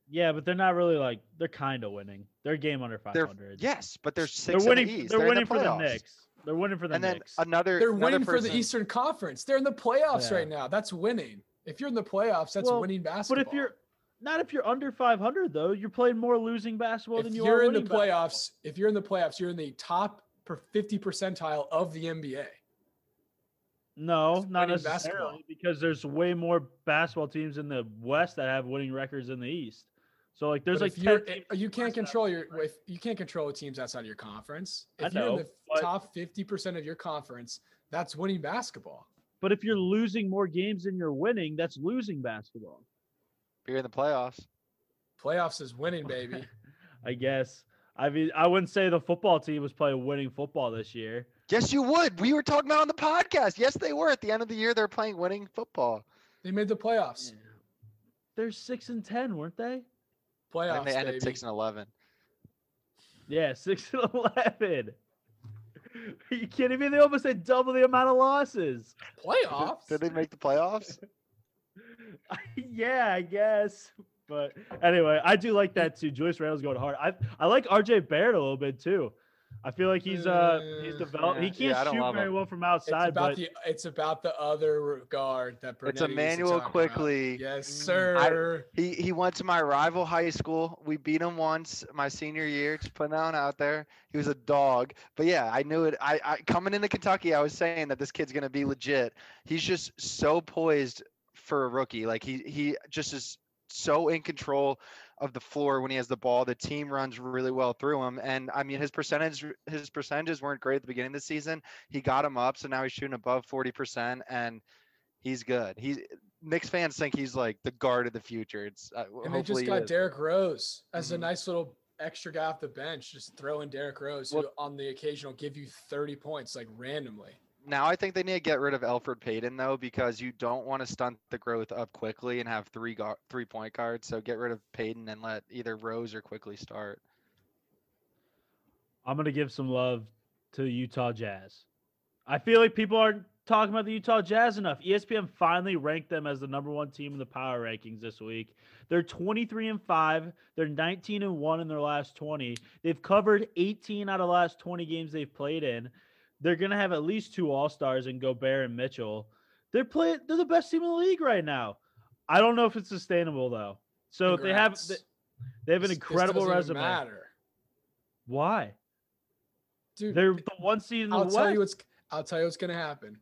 Yeah, but they're not really like, they're kind of winning. They're game under five hundred. They're, yes, but they're six they're winning, in the East. They're, they're winning the for the Knicks. They're winning for the and Knicks. Then another, they're another winning person. For the Eastern Conference. They're in the playoffs yeah. right now. That's winning. If you're in the playoffs, that's well, winning basketball. But if you're not if you're under five hundred, though, you're playing more losing basketball if than you you're are in winning the playoffs. Basketball. If you're in the playoffs, you're in the top fifty percentile of the N B A. No, not necessarily basketball. Because there's way more basketball teams in the West that have winning records in the East. So like there's but like you're, it, you can't control your if you can't control teams outside of your conference. If I know, you're in the but, top fifty percent of your conference, that's winning basketball. But if you're losing more games than you're winning, that's losing basketball. If you're in the playoffs. Playoffs is winning, baby. I guess. I mean, I wouldn't say the football team was playing winning football this year. Yes, you would. We were talking about on the podcast. Yes, they were. At the end of the year, they're playing winning football. They made the playoffs. Yeah. They're six and ten, weren't they? Playoffs. And they ended baby. six and eleven. Yeah, six and eleven. Are you kidding me? They almost had double the amount of losses. Playoffs? Did they make the playoffs? Yeah, I guess. But anyway, I do like that too. Julius Randle's going hard. I I like R J Barrett a little bit too. I feel like he's uh he's developed. Yeah, he can't yeah, shoot very him. well from outside. It's about but the it's about the other guard that Brunetti it's Immanuel Quickley. About. Yes, sir. I, he he went to my rival high school. We beat him once my senior year. Just putting that out there. He was a dog. But yeah, I knew it. I, I coming into Kentucky, I was saying that this kid's gonna be legit. He's just so poised for a rookie. Like he he just is. So in control of the floor when he has the ball. The team runs really well through him, and I mean his percentage his percentages weren't great at the beginning of the season. He got him up, so now he's shooting above forty percent, and he's good. He's Knicks fans think he's like the guard of the future. It's uh, and they just got Derrick Rose as mm-hmm. a nice little extra guy off the bench, just throw in Derrick Rose, well, who on the occasion will give you thirty points like randomly. Now I think they need to get rid of Elfrid Payton, though, because you don't want to stunt the growth up Quickley and have three go- three-point guards. So get rid of Payton and let either Rose or Quickley start. I'm going to give some love to the Utah Jazz. I feel like people aren't talking about the Utah Jazz enough. E S P N finally ranked them as the number one team in the power rankings this week. They're twenty-three and five. They're nineteen and one in their last twenty. They've covered eighteen out of the last twenty games they've played in. They're going to have at least two all-stars in Gobert and Mitchell. They're playing, they're the best team in the league right now. I don't know if it's sustainable, though. So they have they, they have an this, incredible this resume. Matter. Why? Dude, they're the one seed in the I'll West. Tell you what's, I'll tell you what's going to happen.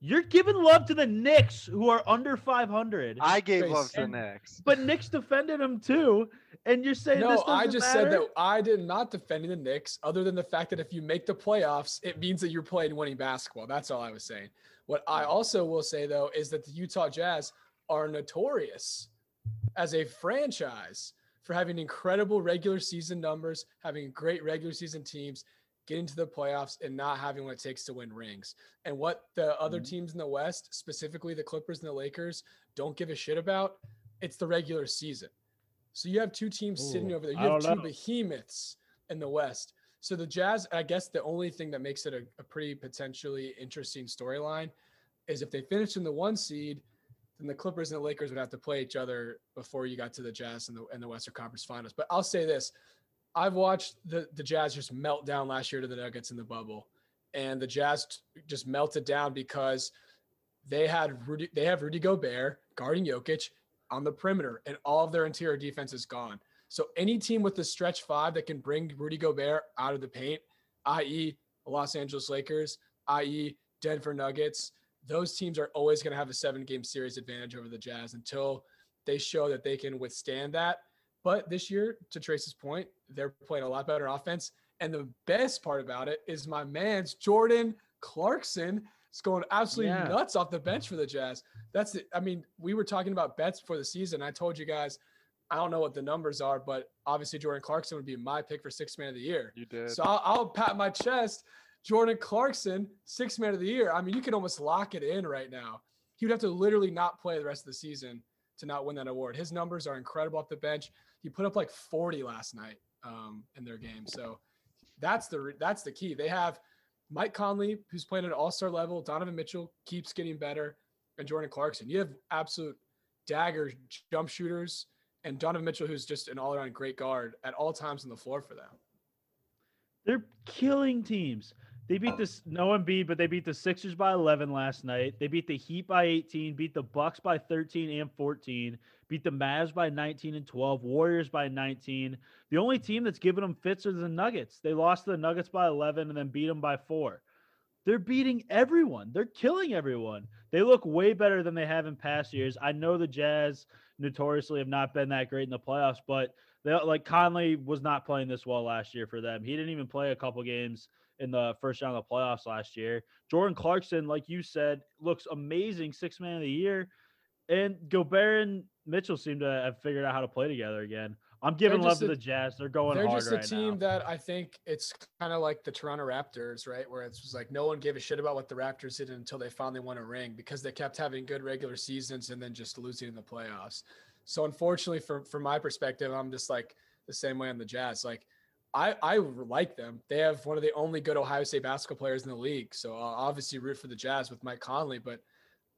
You're giving love to the Knicks, who are under five hundred. I gave and, love to the Knicks. But Knicks defended them, too. And you're saying no, this doesn't matter? No, I just matter? said that I did not defend the Knicks, other than the fact that if you make the playoffs, it means that you're playing winning basketball. That's all I was saying. What I also will say, though, is that the Utah Jazz are notorious as a franchise for having incredible regular season numbers, having great regular season teams, getting to the playoffs and not having what it takes to win rings. And what the other teams in the West, specifically the Clippers and the Lakers, don't give a shit about, it's the regular season. So you have two teams Ooh, sitting over there. You have two know. behemoths in the West. So the Jazz, I guess the only thing that makes it a, a pretty potentially interesting storyline is if they finish in the one seed then the Clippers and the Lakers would have to play each other before you got to the Jazz and the and the Western Conference Finals. But I'll say this. I've watched the, the Jazz just melt down last year to the Nuggets in the bubble, and the Jazz t- just melted down because they had Rudy, they have Rudy Gobert guarding Jokic on the perimeter, and all of their interior defense is gone. So any team with the stretch five that can bring Rudy Gobert out of the paint, that is Los Angeles Lakers, that is Denver Nuggets, those teams are always going to have a seven-game series advantage over the Jazz until they show that they can withstand that. But this year, to Trace's point, they're playing a lot better offense. And the best part about it is my man's Jordan Clarkson is going absolutely yeah. nuts off the bench for the Jazz. That's it. I mean, we were talking about bets before the season. I told you guys, I don't know what the numbers are, but obviously Jordan Clarkson would be my pick for sixth man of the year. You did. So I'll, I'll pat my chest. Jordan Clarkson, sixth man of the year. I mean, you can almost lock it in right now. He would have to literally not play the rest of the season to not win that award. His numbers are incredible off the bench. He put up like forty last night um, in their game. So that's the, that's the key. They have Mike Conley, who's playing at an all-star level. Donovan Mitchell keeps getting better. And Jordan Clarkson, you have absolute dagger jump shooters, and Donovan Mitchell, who's just an all-around great guard at all times on the floor for them. They're killing teams. They beat this no Embiid, but they beat the Sixers by eleven last night. They beat the Heat by eighteen, beat the Bucks by thirteen and fourteen, beat the Mavs by nineteen and twelve, Warriors by nineteen. The only team that's given them fits are the Nuggets. They lost to the Nuggets by eleven and then beat them by four. They're beating everyone. They're killing everyone. They look way better than they have in past years. I know the Jazz notoriously have not been that great in the playoffs, but they, like Conley was not playing this well last year for them. He didn't even play a couple games in the first round of the playoffs last year. Jordan Clarkson, like you said, looks amazing, sixth man of the year. And Gobert and Mitchell seem to have figured out how to play together again. I'm giving love a, to the Jazz. They're going hard right now. They're just a right team now. That I think it's kind of like the Toronto Raptors, right? Where it's just like no one gave a shit about what the Raptors did until they finally won a ring because they kept having good regular seasons and then just losing in the playoffs. So unfortunately, for, from my perspective, I'm just like the same way on the Jazz. Like, I, I like them. They have one of the only good Ohio State basketball players in the league. So I'll obviously root for the Jazz with Mike Conley, but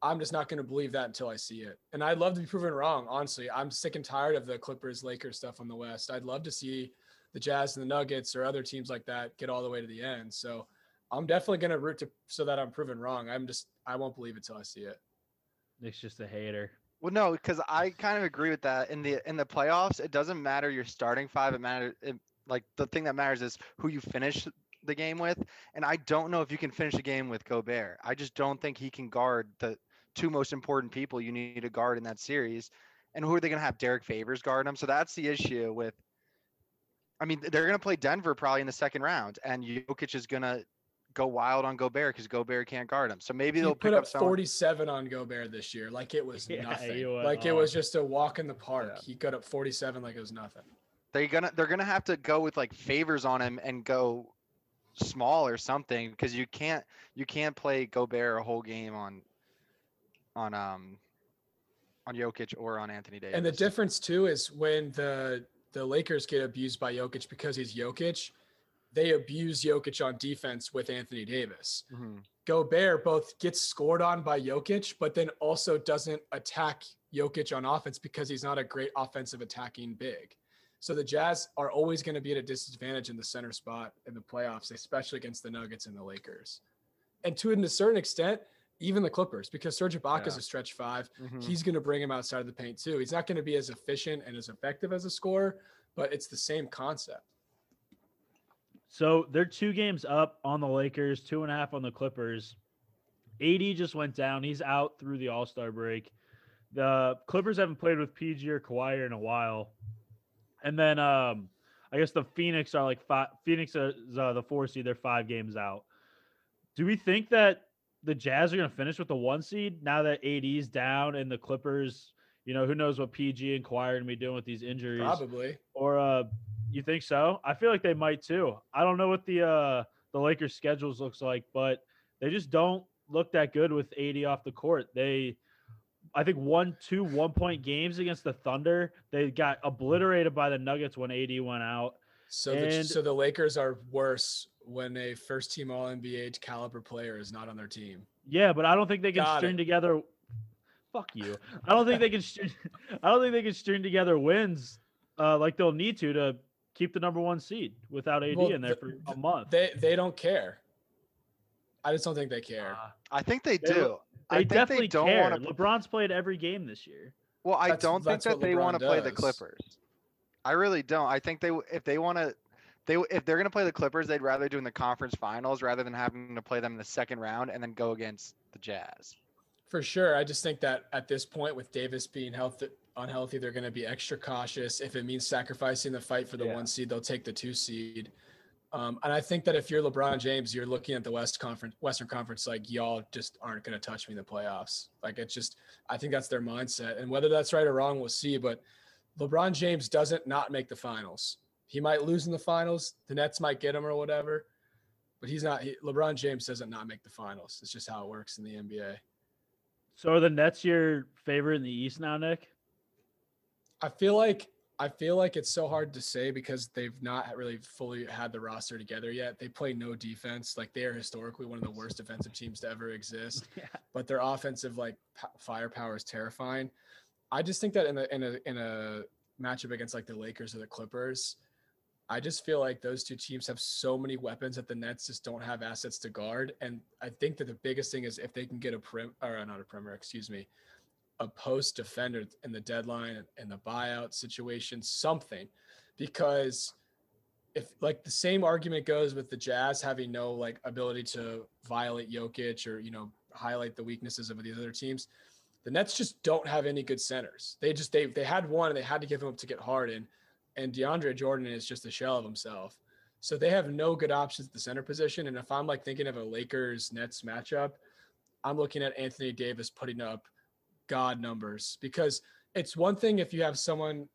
I'm just not going to believe that until I see it. And I'd love to be proven wrong, honestly. I'm sick and tired of the Clippers-Lakers stuff on the West. I'd love to see the Jazz and the Nuggets or other teams like that get all the way to the end. So I'm definitely going to root to so that I'm proven wrong. I'm just – I won't believe it till I see it. Nick's just a hater. Well, no, because I kind of agree with that. In the in the playoffs, it doesn't matter your starting five. It matters – like the thing that matters is who you finish – the game with, and I don't know if you can finish the game with Gobert. I just don't think he can guard the two most important people you need to guard in that series. And who are they going to have? Derek Favors guard him. So that's the issue with, I mean, they're going to play Denver probably in the second round, and Jokic is going to go wild on Gobert because Gobert can't guard him. So maybe he they'll put pick up, up someone. forty-seven on Gobert this year. Like it was yeah, nothing. Like on. It was just a walk in the park. Yeah. He got up forty-seven. Like it was nothing. They're going to, they're going to have to go with like Favors on him and go small or something, because you can't you can't play Gobert a whole game on on um on Jokic or on Anthony Davis. And the difference too is when the the Lakers get abused by Jokic because he's Jokic, they abuse Jokic on defense with Anthony Davis. Mm-hmm. Gobert both gets scored on by Jokic, but then also doesn't attack Jokic on offense because he's not a great offensive attacking big. So the Jazz are always going to be at a disadvantage in the center spot in the playoffs, especially against the Nuggets and the Lakers. And to a certain extent, even the Clippers, because Serge Ibaka is yeah. a stretch five. Mm-hmm. He's going to bring him outside of the paint too. He's not going to be as efficient and as effective as a scorer, but it's the same concept. So they're two games up on the Lakers, two and a half on the Clippers. A D just went down. He's out through the All-Star break. The Clippers haven't played with P G or Kawhi in a while. And then um, I guess the Phoenix are like five, Phoenix is uh, the four seed. They're five games out. Do we think that the Jazz are going to finish with the one seed now that A D's down and the Clippers, you know, who knows what P G and Kawhi are going to be doing with these injuries? Probably. Or uh, you think so? I feel like they might too. I don't know what the uh, the Lakers' schedules looks like, but they just don't look that good with A D off the court. They – I think one, two, one point games against the Thunder. They got obliterated by the Nuggets when A D went out. So, and the, so the Lakers are worse when a first team All N B A caliber player is not on their team. Yeah, but I don't think they can got string it. together. fuck you. I don't think they can. String, I don't think they can string together wins uh, like they'll need to to keep the number one seed without A D well, in there for a month. They they don't care. I just don't think they care. Uh, I think they, they do. They I think definitely they don't care. Wanna... LeBron's played every game this year. Well, I that's, don't think that they want to play the Clippers. I really don't. I think they if they want to. They, if they're going to play the Clippers, they'd rather do in the conference finals rather than having to play them in the second round and then go against the Jazz. For sure. I just think that at this point with Davis being health, unhealthy, they're going to be extra cautious. If it means sacrificing the fight for the yeah. one seed, they'll take the two seed. Um, and I think that if you're LeBron James, you're looking at the West Conference, Western Conference, like y'all just aren't going to touch me in the playoffs. Like it's just, I think that's their mindset. And whether that's right or wrong, we'll see. But LeBron James doesn't not make the finals. He might lose in the finals. The Nets might get him or whatever, but he's not. He, LeBron James doesn't not make the finals. It's just how it works in the N B A. So are the Nets your favorite in the East now, Nick? I feel like I feel like it's so hard to say because they've not really fully had the roster together yet. They play no defense. Like they are historically one of the worst defensive teams to ever exist. Yeah. But their offensive like p- firepower is terrifying. I just think that in a in a in a matchup against like the Lakers or the Clippers. I just feel like those two teams have so many weapons that the Nets just don't have assets to guard. And I think that the biggest thing is if they can get a prim or not a primer, excuse me, a post defender in the deadline and the buyout situation, something, because if like the same argument goes with the Jazz having no like ability to violate Jokic or, you know, highlight the weaknesses of these other teams, the Nets just don't have any good centers. They just, they, they had one and they had to give him up to get Harden. And DeAndre Jordan is just a shell of himself. So they have no good options at the center position. And if I'm like thinking of a Lakers Nets matchup, I'm looking at Anthony Davis putting up God numbers because it's one thing if you have someone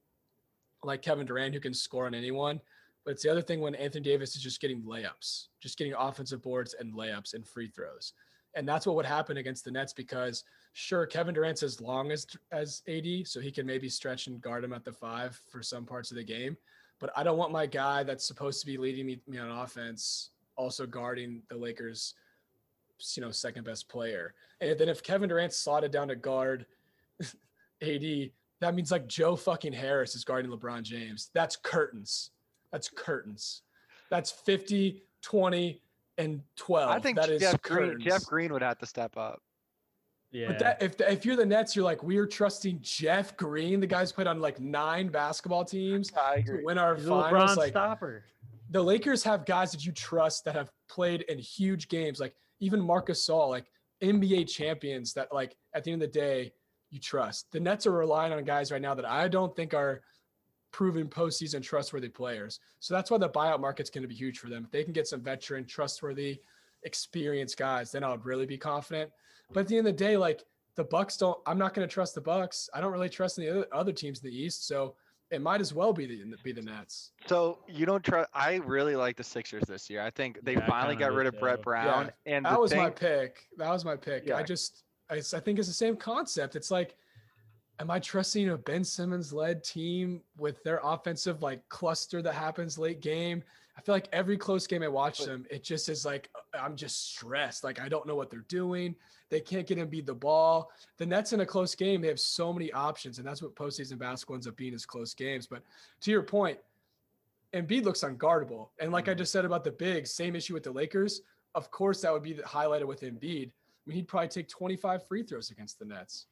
like Kevin Durant who can score on anyone, but it's the other thing when Anthony Davis is just getting layups, just getting offensive boards and layups and free throws. And that's what would happen against the Nets because sure, Kevin Durant's as long as as A D, so he can maybe stretch and guard him at the five for some parts of the game. But I don't want my guy that's supposed to be leading me, me on offense also guarding the Lakers, you know, second best player. And then if Kevin Durant's slotted down to guard A D, that means like Joe fucking Harris is guarding LeBron James. That's curtains. That's curtains. That's fifty, twenty, and twelve. I think that is Jeff Green, Jeff Green would have to step up. Yeah. But that, if if you're the Nets, you're like, we're trusting Jeff Green. The guy's played on like nine basketball teams I agree. to win our He's finals. Like, stopper. The Lakers have guys that you trust that have played in huge games. Like even Marc Gasol, like N B A champions that like at the end of the day, you trust. The Nets are relying on guys right now that I don't think are proven postseason trustworthy players. So that's why the buyout market's going to be huge for them. If they can get some veteran, trustworthy, experienced guys, then I would really be confident. But at the end of the day, like the Bucks don't, I'm not going to trust the Bucks. I don't really trust the other, other teams in the East. So it might as well be the, be the Nets. So you don't trust, I really like the Sixers this year. I think they yeah, finally got rid of Brett Brown. Yeah. And that was thing, my pick. That was my pick. Yeah. I just, I, I think it's the same concept. It's like, am I trusting a Ben Simmons led team with their offensive like cluster that happens late game? I feel like every close game I watch them, it just is like, I'm just stressed. Like, I don't know what they're doing. They can't get Embiid the ball. The Nets in a close game, they have so many options. And that's what postseason basketball ends up being is close games. But to your point, Embiid looks unguardable. And like mm-hmm. I just said about the bigs, same issue with the Lakers. Of course, that would be highlighted with Embiid. I mean, he'd probably take twenty-five free throws against the Nets.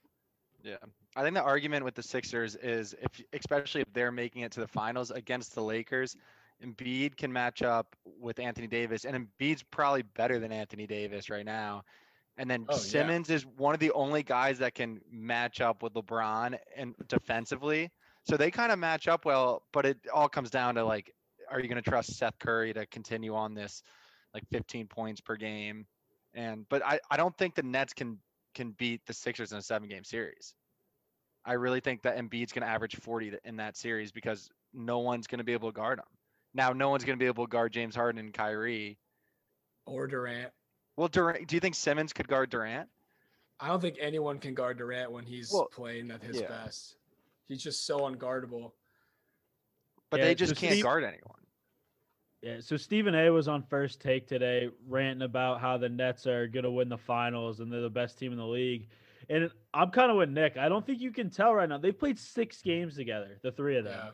Yeah. I think the argument with the Sixers is, if especially if they're making it to the finals against the Lakers, Embiid can match up with Anthony Davis, and Embiid's probably better than Anthony Davis right now. And then oh, Simmons yeah. is one of the only guys that can match up with LeBron and defensively. So they kind of match up well, but it all comes down to like, are you going to trust Seth Curry to continue on this like fifteen points per game? And, but I, I don't think the Nets can, can beat the Sixers in a seven game series. I really think that Embiid's going to average forty in that series because no one's going to be able to guard him. Now, no one's going to be able to guard James Harden and Kyrie. Or Durant. Well, Durant, do you think Simmons could guard Durant? I don't think anyone can guard Durant when he's well, playing at his yeah. best. He's just so unguardable. But yeah, they just so can't Steve, guard anyone. Yeah, so Stephen A was on First Take today ranting about how the Nets are going to win the finals and they're the best team in the league. And I'm kind of with Nick. I don't think you can tell right now. They've played six games together, the three of them. Yeah.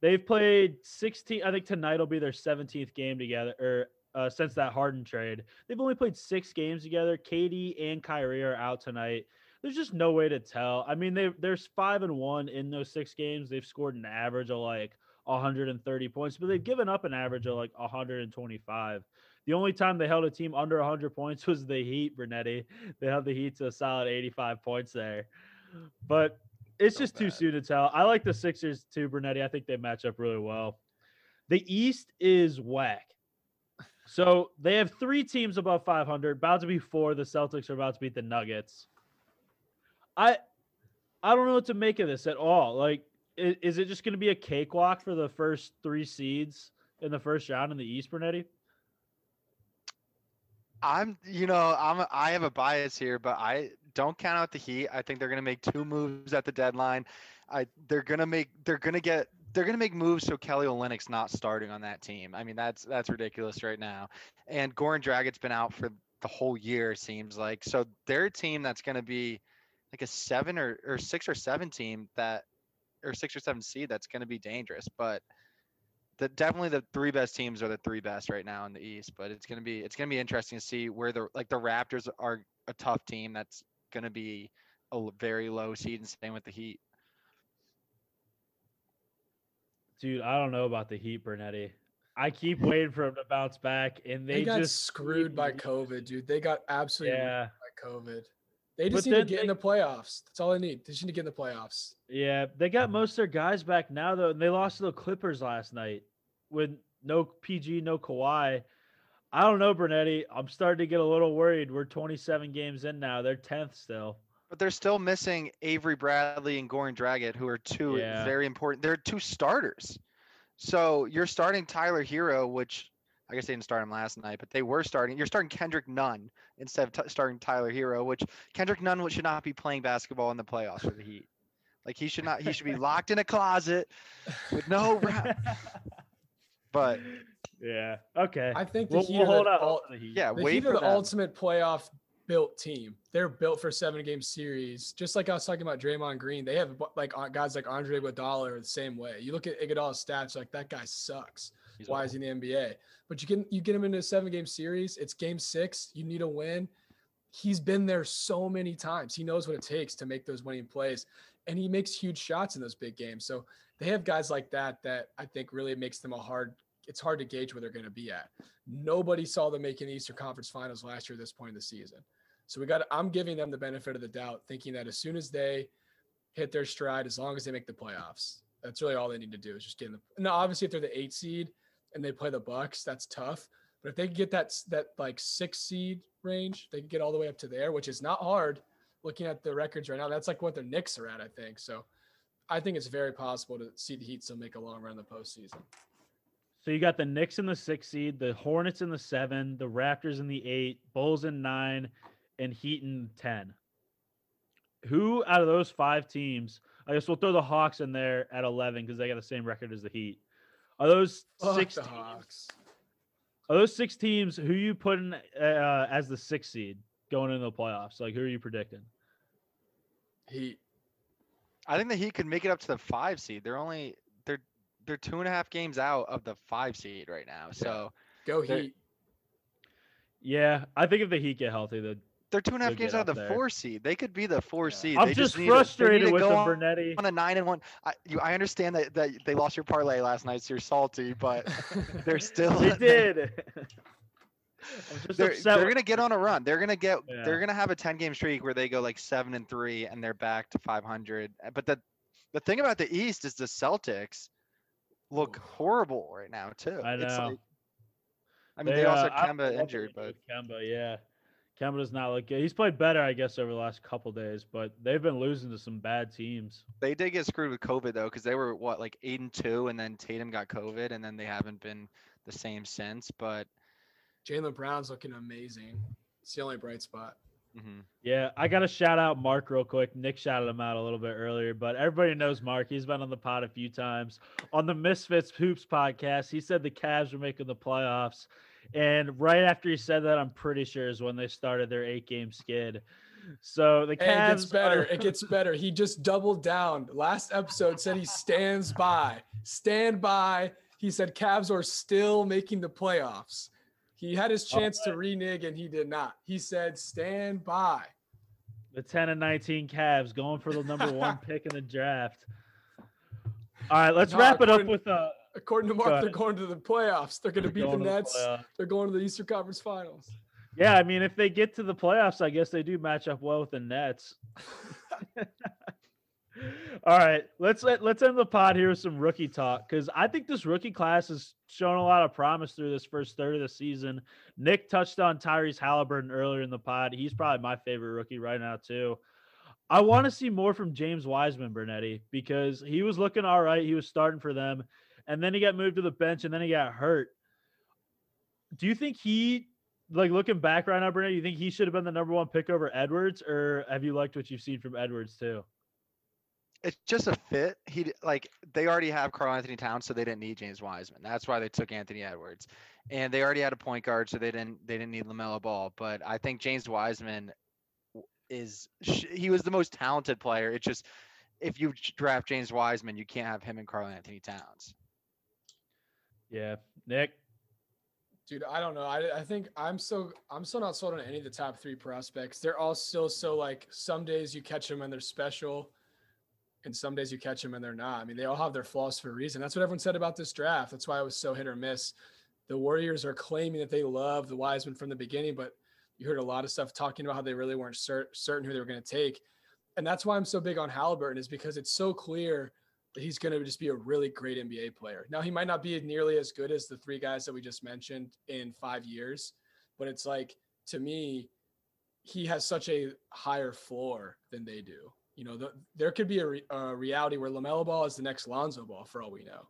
They've played sixteen. I think tonight will be their seventeenth game together, or uh, since that Harden trade. They've only played six games together. K D and Kyrie are out tonight. There's just no way to tell. I mean, they there's five and one in those six games. They've scored an average of like one hundred thirty points, but they've given up an average of like one hundred twenty-five. The only time they held a team under one hundred points was the Heat, Brunetti. They held the Heat to a solid eighty-five points there. But it's so just bad. Too soon to tell. I like the Sixers too, Brunetti. I think they match up really well. The East is whack. So they have three teams above five hundred, about to be four. The Celtics are about to beat the Nuggets. I I don't know what to make of this at all. Like, is, is it just going to be a cakewalk for the first three seeds in the first round in the East, Brunetti? I'm, you know, I'm, I have a bias here, but I don't count out the Heat. I think they're going to make two moves at the deadline. I, they're going to make, they're going to get, they're going to make moves. So Kelly Olynyk's not starting on that team. I mean, that's, that's ridiculous right now. And Goran Dragic's been out for the whole year, it seems like. So their team, that's going to be like a seven or, or six or seven team that, or six or seven seed. That's going to be dangerous, but The, definitely the three best teams are the three best right now in the East, but it's going to be, it's going to be interesting to see where the, like the Raptors are a tough team. That's going to be a very low seed, and same with the Heat. Dude, I don't know about the Heat, Brunetti. I keep waiting for them to bounce back, and they, they got just screwed by COVID, dude. They got absolutely yeah. by COVID. They just but need to get they, in the playoffs. That's all they need. They just need to get in the playoffs. Yeah, they got most of their guys back now, though, and they lost to the Clippers last night with no P G, no Kawhi. I don't know, Brunetti. I'm starting to get a little worried. We're twenty-seven games in now. They're tenth still. But they're still missing Avery Bradley and Goran Dragic, who are two yeah. very important. They're two starters. So you're starting Tyler Hero, which – I guess they didn't start him last night, but they were starting. You're starting Kendrick Nunn instead of t- starting Tyler Hero, which Kendrick Nunn should not be playing basketball in the playoffs for the Heat. Like, he should not. He should be locked in a closet with no rap. But yeah, okay. I think the we'll, Heat we'll hold out. Ul- yeah, the wait Heat for are the them. ultimate playoff built team. They're built for seven game series. Just like I was talking about Draymond Green, they have like guys like Andre Iguodala are the same way. You look at Iguodala's stats, like that guy sucks. He's Why old. is he in the N B A? But you can you get him into a seven-game series. It's game six. You need a win. He's been there so many times. He knows what it takes to make those winning plays, and he makes huge shots in those big games. So they have guys like that that I think really makes them a hard – it's hard to gauge where they're going to be at. Nobody saw them making the Eastern Conference Finals last year at this point in the season. So we got. I'm giving them the benefit of the doubt, thinking that as soon as they hit their stride, as long as they make the playoffs, that's really all they need to do is just get in the – now, obviously, if they're the eight seed – and they play the Bucks, that's tough. But if they can get that that like six seed range, they can get all the way up to there, which is not hard. Looking at the records right now, that's like what the Knicks are at, I think. So I think it's very possible to see the Heat still make a long run in the postseason. So you got the Knicks in the six seed, the Hornets in the seven, the Raptors in the eight, Bulls in nine, and Heat in ten. Who out of those five teams? I guess we'll throw the Hawks in there at eleven because they got the same record as the Heat. Are those Fuck six teams, Hawks. Are those six teams who you put in uh, as the sixth seed going into the playoffs? Like, who are you predicting? Heat. I think the Heat could make it up to the five seed. They're only they're they're two and a half games out of the five seed right now. So yeah. go Heat. Yeah, I think if the Heat get healthy, the they're two and a half games out of the there. four seed. They could be the four yeah. seed. I'm they just, just frustrated to, with them, Brunetti. On a nine and one, I, you, I understand that, that they lost your parlay last night, so you're salty, but they're still. they did. I'm just they're upset they're with... gonna get on a run. They're gonna get. Yeah. They're gonna have a ten game streak where they go like seven and three, and they're back to five hundred. But the the thing about the East is the Celtics look horrible right now too. I know. It's like, I mean, they, they also uh, have Kemba injured, but Kemba, yeah. Kemba does not look good. He's played better, I guess, over the last couple days, but they've been losing to some bad teams. They did get screwed with COVID, though, because they were, what, like eight and two, and then Tatum got COVID, and then they haven't been the same since. But Jaylen Brown's looking amazing. It's the only bright spot. Mm-hmm. Yeah, I got to shout out Mark real quick. Nick shouted him out a little bit earlier, but everybody knows Mark. He's been on the pod a few times. On the Misfits Hoops podcast, he said the Cavs were making the playoffs. And right after he said that, I'm pretty sure is when they started their eight-game skid. So the Cavs hey, it gets better. Are... it gets better. He just doubled down. Last episode said he stands by. Stand by. He said Cavs are still making the playoffs. He had his chance right. to renege, and he did not. He said stand by. The ten and nineteen Cavs going for the number one pick in the draft. All right, let's no, wrap it up with uh, – According to Mark, they're going to the playoffs. They're going to beat the Nets. The they're going to the Eastern Conference Finals. Yeah, I mean, if they get to the playoffs, I guess they do match up well with the Nets. All right, let's let, let's end the pod here with some rookie talk, because I think this rookie class has shown a lot of promise through this first third of the season. Nick touched on Tyrese Haliburton earlier in the pod. He's probably my favorite rookie right now too. I want to see more from James Wiseman, Bernetti, because he was looking all right. He was starting for them, and then he got moved to the bench, and then he got hurt. Do you think he, like looking back right now, Bernetti, you think he should have been the number one pick over Edwards, or have you liked what you've seen from Edwards too? It's just a fit. He like they already have Karl Anthony Towns, so they didn't need James Wiseman. That's why they took Anthony Edwards, and they already had a point guard, so they didn't they didn't need LaMelo Ball. But I think James Wiseman is he was the most talented player. It's just if you draft James Wiseman, you can't have him and Karl Anthony Towns. Yeah, Nick, dude, I don't know. I I think I'm so I'm still not sold on any of the top three prospects. They're all still so like some days you catch them and they're special. And some days you catch them and they're not. I mean, they all have their flaws for a reason. That's what everyone said about this draft. That's why it was so hit or miss. The Warriors are claiming that they love the Wiseman from the beginning, but you heard a lot of stuff talking about how they really weren't cer- certain who they were going to take. And that's why I'm so big on Haliburton, is because it's so clear that he's going to just be a really great N B A player. Now, he might not be nearly as good as the three guys that we just mentioned in five years, but it's like, to me, he has such a higher floor than they do. You know, the, there could be a, re, a reality where LaMelo Ball is the next Lonzo Ball for all we know.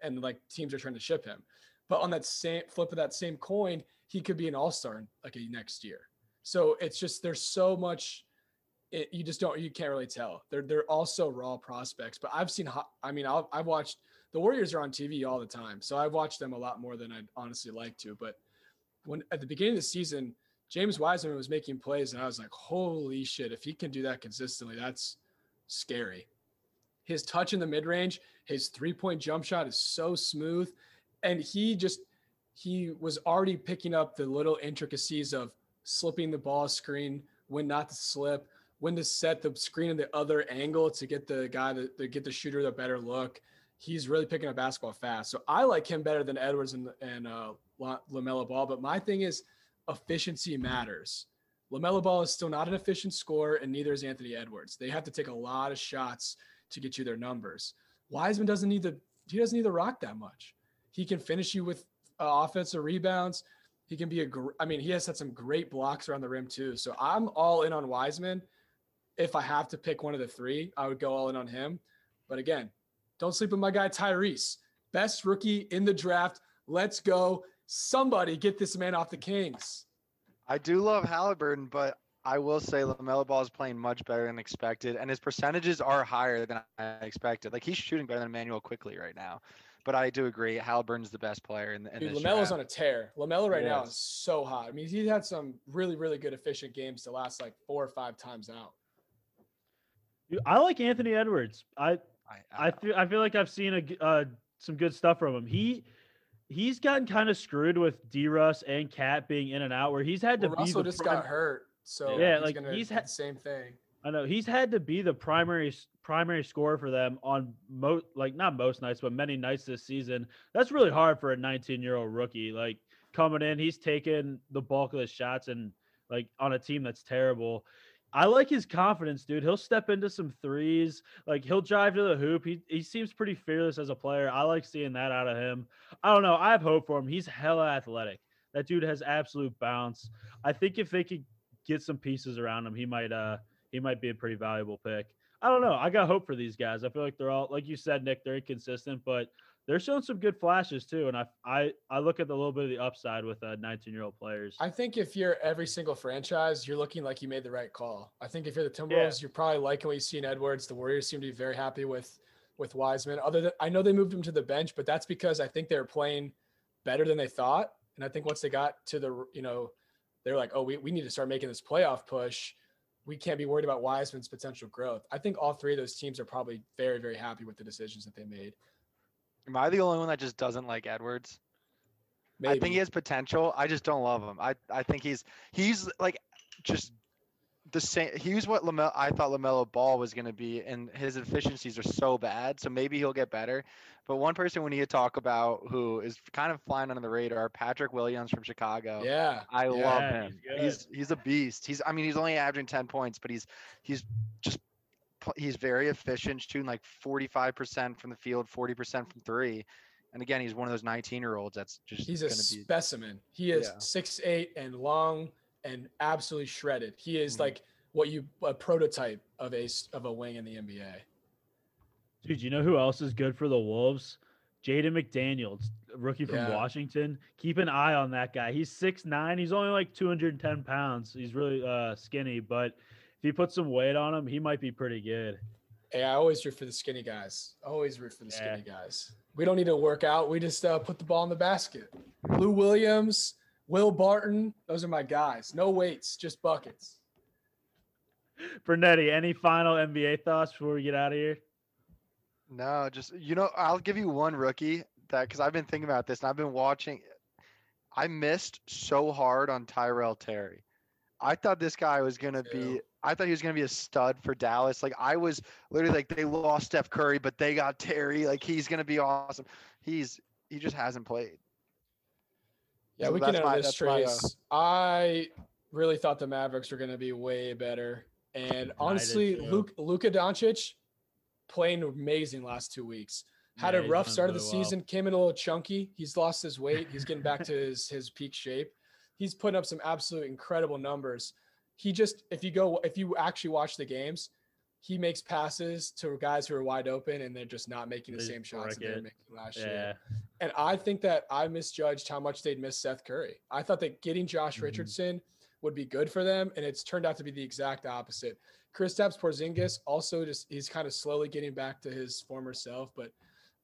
And, like, teams are trying to ship him. But on that same flip of that same coin, he could be an all-star, like, a next year. So it's just there's so much it, – you just don't – you can't really tell. They're they're also raw prospects. But I've seen – I mean, I'll, I've watched – the Warriors are on T V all the time. So I've watched them a lot more than I'd honestly like to. But when at the beginning of the season – James Wiseman was making plays, and I was like, holy shit, if he can do that consistently, that's scary. His touch in the mid-range, his three-point jump shot is so smooth, and he just – he was already picking up the little intricacies of slipping the ball screen, when not to slip, when to set the screen in the other angle to get the guy – to get the shooter the better look. He's really picking up basketball fast. So I like him better than Edwards and, and uh, LaMelo Ball, but my thing is – efficiency matters. LaMelo Ball is still not an efficient scorer, and neither is Anthony Edwards. They have to take a lot of shots to get you their numbers. Wiseman doesn't need the he doesn't need the rock that much. He can finish you with uh, offensive rebounds. He can be a gr- I mean, he has had some great blocks around the rim too. So I'm all in on Wiseman. If I have to pick one of the three, I would go all in on him. But again, don't sleep on my guy Tyrese, best rookie in the draft. Let's go. Somebody get this man off the Kings. I do love Haliburton, but I will say LaMelo Ball is playing much better than expected, and his percentages are higher than I expected. Like, he's shooting better than Immanuel Quickley right now. But I do agree, Haliburton's the best player in, in Dude, this LaMelo's draft. on a tear. LaMelo right yes. now is so hot. I mean, he's had some really, really good efficient games to last like four or five times out. Dude, I like Anthony Edwards. I I I feel, I feel like I've seen a, uh, some good stuff from him. He – He's gotten kind of screwed with D-Russ and Cat being in and out, where he's had to well, be Russell the just prim- got hurt, so yeah, he's like gonna he's had the same thing. I know he's had to be the primary primary scorer for them on most, like not most nights, but many nights this season. That's really hard for a nineteen-year-old rookie. Like coming in, he's taking the bulk of the shots, and like on a team that's terrible. I like his confidence, dude. He'll step into some threes. Like, he'll drive to the hoop. He he seems pretty fearless as a player. I like seeing that out of him. I don't know. I have hope for him. He's hella athletic. That dude has absolute bounce. I think if they could get some pieces around him, he might uh he might be a pretty valuable pick. I don't know. I got hope for these guys. I feel like they're all, like you said, Nick, they're inconsistent, but they're showing some good flashes too. And I I, I look at the little bit of the upside with uh, nineteen-year-old players. I think if you're every single franchise, you're looking like you made the right call. I think if you're the Timberwolves, yeah. you're probably liking what you see in Edwards. The Warriors seem to be very happy with with Wiseman. Other than I know they moved him to the bench, but that's because I think they were playing better than they thought. And I think once they got to the, you know, they were like, oh, we, we need to start making this playoff push. we can't be worried about Wiseman's potential growth. I think all three of those teams are probably very, very happy with the decisions that they made. Am I the only one that just doesn't like Edwards? Maybe. I think he has potential. I just don't love him. I, I think he's he's like just the same. He was what LaMelo, I thought LaMelo Ball was going to be, and his efficiencies are so bad. So maybe he'll get better. But one person we need to talk about who is kind of flying under the radar, Patrick Williams from Chicago. Yeah, I yeah, love him. He's, he's he's a beast. He's I mean he's only averaging ten points, but he's he's just. He's very efficient, shooting like forty-five percent from the field, forty percent from three. And again, he's one of those nineteen-year-olds that's just he's a be, specimen. He is six eight yeah. and long and absolutely shredded. He is mm-hmm. like what you a prototype of a of a wing in the N B A. Dude, you know who else is good for the Wolves? Jaden McDaniels, rookie from yeah. Washington. Keep an eye on that guy. He's six nine. He's only like two hundred ten pounds. He's really uh, skinny, but if you put some weight on him, he might be pretty good. Hey, I always root for the skinny guys. Always root for the yeah. skinny guys. We don't need to work out. We just uh, put the ball in the basket. Lou Williams, Will Barton, those are my guys. No weights, just buckets. Brunetti, any final N B A thoughts before we get out of here? No, just, you know, I'll give you one rookie that because I've been thinking about this and I've been watching. I missed so hard on Tyrell Terry. I thought this guy was going to be – I thought he was going to be a stud for Dallas. Like I was literally like, they lost Steph Curry, but they got Terry. Like he's going to be awesome. He's, he just hasn't played. Yeah. So we can have this Trace. My, uh... I really thought the Mavericks were going to be way better. And honestly, Luke, Luka Doncic playing amazing last two weeks, had yeah, a rough start of the well. season, came in a little chunky. He's lost his weight. He's getting back to his, his peak shape. He's putting up some absolute incredible numbers. He just, if you go, if you actually watch the games, he makes passes to guys who are wide open and they're just not making the they same shots that they were making last yeah. year. And I think that I misjudged how much they'd miss Seth Curry. I thought that getting Josh mm-hmm. Richardson would be good for them. And it's turned out to be the exact opposite. Kristaps Porzingis also just, he's kind of slowly getting back to his former self, but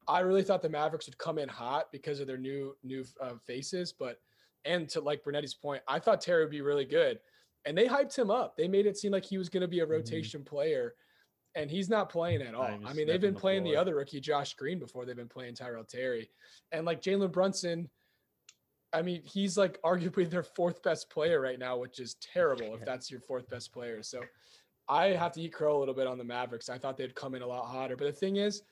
I really thought the Mavericks would come in hot because of their new, new uh, faces. But, and to like Brunetti's point, I thought Terry would be really good. And they hyped him up. They made it seem like he was going to be a rotation mm-hmm. player, and he's not playing at all. I mean, they've been the playing floor. the other rookie, Josh Green, before they've been playing Tyrell Terry. And, like, Jalen Brunson, I mean, he's, like, arguably their fourth best player right now, which is terrible if that's your fourth best player. So I have to eat crow a little bit on the Mavericks. I thought they'd come in a lot hotter. But the thing is,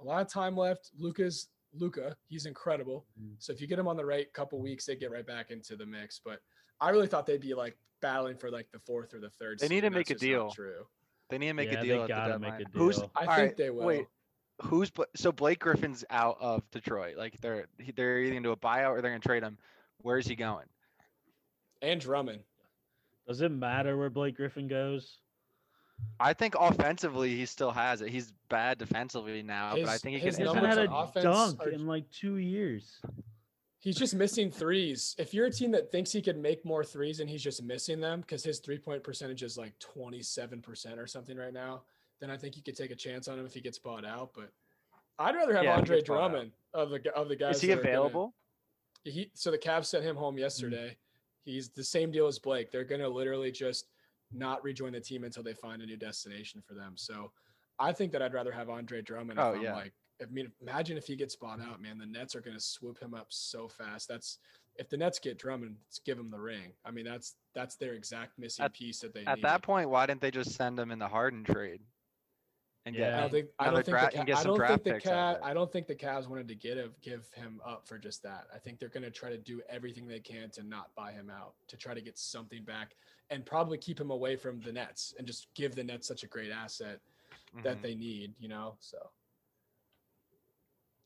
a lot of time left. Luka's Luka, he's incredible. Mm-hmm. So if you get him on the right couple weeks, they get right back into the mix. But I really thought they'd be, like, battling for like the fourth or the third. They need to make a deal. True. They need to make a deal. They gotta make a deal. Who's, I think right, they will. Wait, who's so Blake Griffin's out of Detroit? Like they're they're either gonna do a buyout or they're gonna trade him. Where is he going? And Drummond. Does it matter where Blake Griffin goes? I think offensively he still has it. He's bad defensively now, his, but I think he can. Hasn't had a dunk are... in like two years. He's just missing threes. If you're a team that thinks he could make more threes and he's just missing them because his three-point percentage is like twenty-seven percent or something right now, then I think you could take a chance on him if he gets bought out. But I'd rather have yeah, Andre Drummond of the of the guys. Is he available? Gonna, he so the Cavs sent him home yesterday. Mm-hmm. He's the same deal as Blake. They're going to literally just not rejoin the team until they find a new destination for them. So I think that I'd rather have Andre Drummond. If oh, I'm yeah. like, I mean, imagine if he gets bought out, man. The Nets are going to swoop him up so fast. That's if the Nets get Drummond, give him the ring. I mean, that's that's their exact missing at, piece that they at need. that point. Why didn't they just send him in the Harden trade? And yeah, get, I don't think I don't think dra- the, Ca- I, don't think the Ca- I don't think the Cavs wanted to get a, give him up for just that. I think they're going to try to do everything they can to not buy him out, to try to get something back, and probably keep him away from the Nets and just give the Nets such a great asset mm-hmm. that they need. You know, so.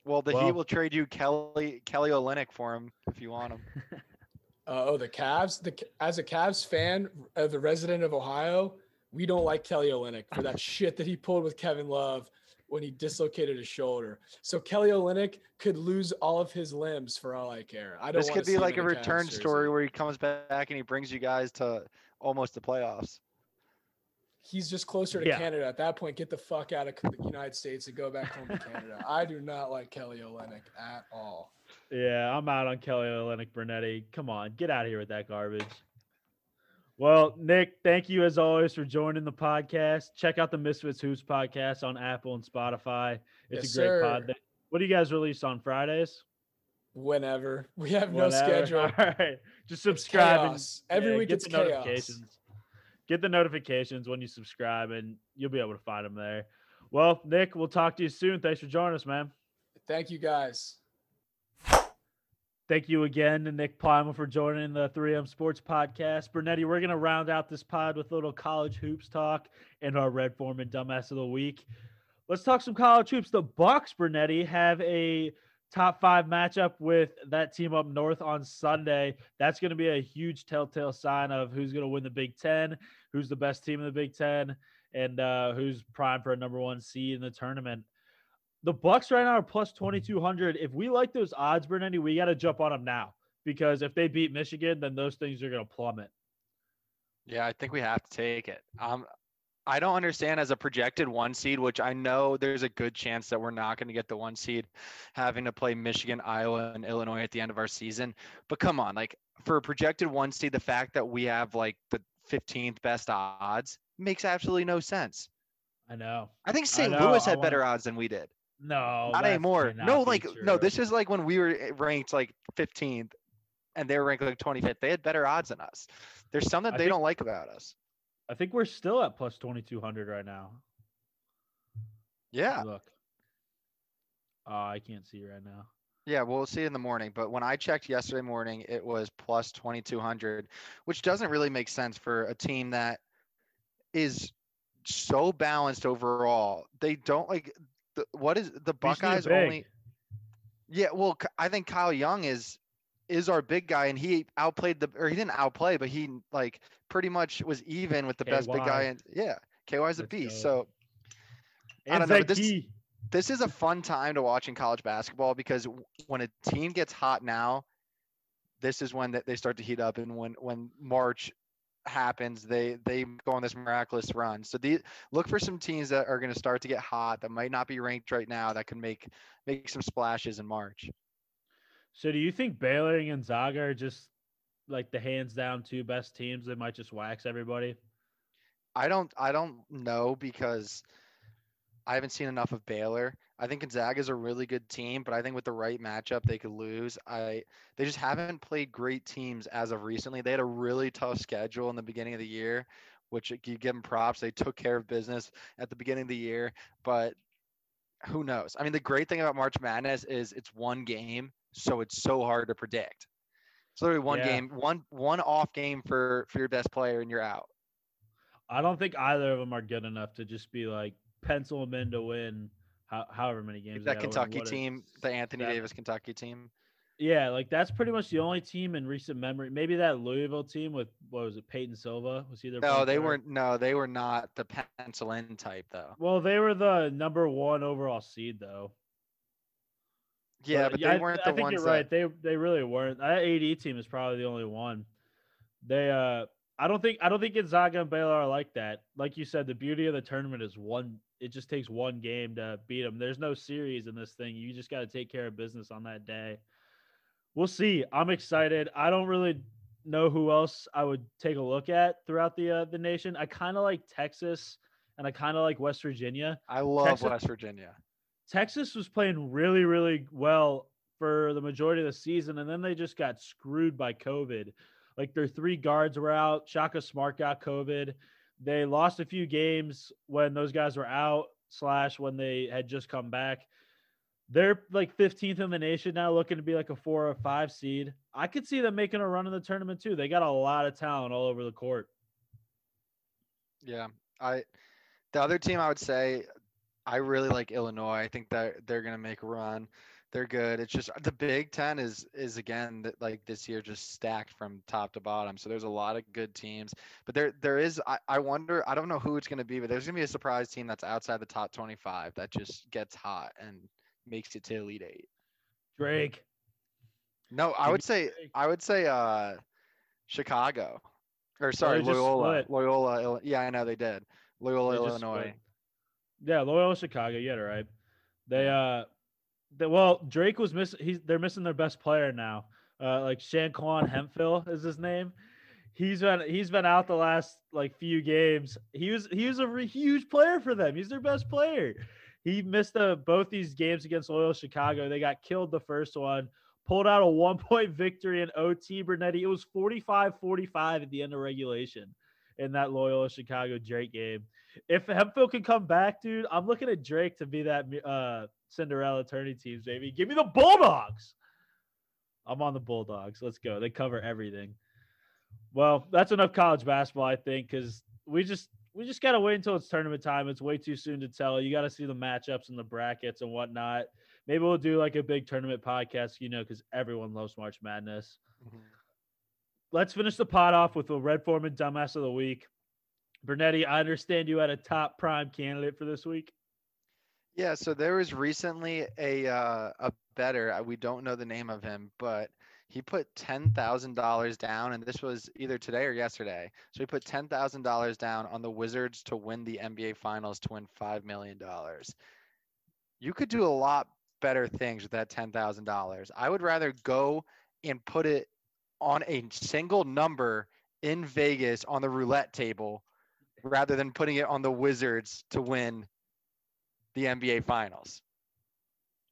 Well, the well, Heat will trade you Kelly Kelly Olynyk for him if you want him. Uh, oh, the Cavs! The as a Cavs fan, uh, the resident of Ohio, we don't like Kelly Olynyk for that shit that he pulled with Kevin Love when he dislocated his shoulder. So Kelly Olynyk could lose all of his limbs for all I care. I don't. This could be like a return story where he comes back and he brings you guys to almost the playoffs. He's just closer to yeah. Canada at that point. Get the fuck out of the United States and go back home to Canada. I do not like Kelly Olynyk at all. Yeah, I'm out on Kelly Olynyk, Brunetti. Come on, get out of here with that garbage. Well, Nick, thank you as always for joining the podcast. Check out the Misfits Hoops podcast on Apple and Spotify. It's yes, a great sir. pod. What do you guys release on Fridays? Whenever. We have Whenever. no schedule. All right. Just subscribe. And, Every yeah, week it's chaos. Notifications. Get the notifications when you subscribe, and you'll be able to find them there. Well, Nick, we'll talk to you soon. Thanks for joining us, man. Thank you, guys. Thank you again to Nick Plymel for joining the three M Sports Podcast. Bernetti, we're going to round out this pod with a little college hoops talk and our Red Foreman Dumbass of the Week. Let's talk some college hoops. The Bucks, Bernetti, have a top five matchup with that team up north on Sunday. That's going to be a huge telltale sign of who's going to win the Big Ten, who's the best team in the Big Ten, and uh, who's primed for a number one seed in the tournament. The Bucks right now are plus twenty-two hundred. If we like those odds, Bernetti, we got to jump on them now, because if they beat Michigan, then those things are going to plummet. Yeah, I think we have to take it. Um, I don't understand as a projected one seed, which I know there's a good chance that we're not going to get the one seed, having to play Michigan, Iowa, and Illinois at the end of our season. But come on, like for a projected one seed, the fact that we have like the fifteenth best odds makes absolutely no sense. I know. I think Saint I know. Louis had wanna... better odds than we did. No, not anymore. No, like, no, this is like when we were ranked like fifteenth and they were ranked like twenty-fifth. They had better odds than us. There's something they don't like about us. I think we're still at plus twenty-two hundred right now. Yeah. Look. Oh, I can't see right now. Yeah, we'll see in the morning. But when I checked yesterday morning, it was plus twenty-two hundred, which doesn't really make sense for a team that is so balanced overall. They don't like. The, what is the Buckeyes only? Yeah, well, I think Kyle Young is is our big guy, and he outplayed the, or he didn't outplay, but he like pretty much was even with the K Y best big guy. And yeah, K Y is a Let's beast. Go. So I don't know. This, this is a fun time to watch in college basketball, because when a team gets hot now, this is when they start to heat up, and when when March happens, they they go on this miraculous run. So the look for some teams that are going to start to get hot that might not be ranked right now that can make make some splashes in March. So do you think Baylor and Gonzaga are just like the hands down two best teams? They might just wax everybody. I don't I don't know, because I haven't seen enough of Baylor. I think Gonzaga is a really good team, but I think with the right matchup, they could lose. I They just haven't played great teams as of recently. They had a really tough schedule in the beginning of the year, which you give them props. They took care of business at the beginning of the year, but who knows? I mean, the great thing about March Madness is it's one game, so it's so hard to predict. It's literally one yeah. game, one one off game for, for your best player, and you're out. I don't think either of them are good enough to just be like pencil them in to win. However many games that Kentucky team, the Anthony Davis Kentucky team. Yeah, like that's pretty much the only team in recent memory. Maybe that Louisville team with what was it, Peyton Silva? Was he their? No, they weren't. No, they were not the pencil in type though. Well, they were the number one overall seed though. Yeah, but they weren't the ones. I think you're right. They they really weren't. That A D team is probably the only one. They uh, I don't think I don't think Gonzaga and Baylor are like that. Like you said, the beauty of the tournament is one. It just takes one game to beat them. There's no series in this thing. You just got to take care of business on that day. We'll see. I'm excited. I don't really know who else I would take a look at throughout the uh, the nation. I kind of like Texas, and I kind of like West Virginia. I love Texas, West Virginia. Texas was playing really, really well for the majority of the season, and then they just got screwed by COVID. Like their three guards were out. Shaka Smart got COVID. They lost a few games when those guys were out slash when they had just come back. They're like fifteenth in the nation now, looking to be like a four or five seed. I could see them making a run in the tournament too. They got a lot of talent all over the court. Yeah. I, the other team I would say, I really like Illinois. I think that they're going to make a run. They're good. It's just the Big Ten is, is again, like this year, just stacked from top to bottom. So there's a lot of good teams, but there, there is, I, I wonder, I don't know who it's going to be, but there's going to be a surprise team that's outside the top twenty-five that just gets hot and makes it to Elite Eight. Drake. No, I would say, I would say uh, Chicago or sorry, oh, Loyola, Loyola. Loyola. Yeah, I know they did. Loyola, they Illinois. Yeah. Loyola, Chicago. Yeah. Right. They, uh, Well, Drake was missing. He's they're missing their best player now. Uh, like Shanquan Hemphill is his name. He's been he's been out the last like few games. He was he was a re- huge player for them. He's their best player. He missed the, both these games against Loyal Chicago. They got killed the first one, pulled out a one-point victory in O T. Brunetti. It was forty-five forty-five at the end of regulation in that Loyola Chicago Drake game. If Hemphill can come back, dude, I'm looking at Drake to be that uh, Cinderella tourney team, baby. Give me the Bulldogs. I'm on the Bulldogs. Let's go. They cover everything. Well, that's enough college basketball, I think, because we just we just got to wait until it's tournament time. It's way too soon to tell. You got to see the matchups and the brackets and whatnot. Maybe we'll do like a big tournament podcast, you know, because everyone loves March Madness. Mm-hmm. Let's finish the pot off with the Red Foreman Dumbass of the Week. Brunetti, I understand you had a top prime candidate for this week. Yeah, so there was recently a uh, a bettor. We don't know the name of him, but he put ten thousand dollars down, and this was either today or yesterday. So he put ten thousand dollars down on the Wizards to win the N B A Finals to win five million dollars. You could do a lot better things with that ten thousand dollars. I would rather go and put it on a single number in Vegas on the roulette table rather than putting it on the Wizards to win the N B A Finals.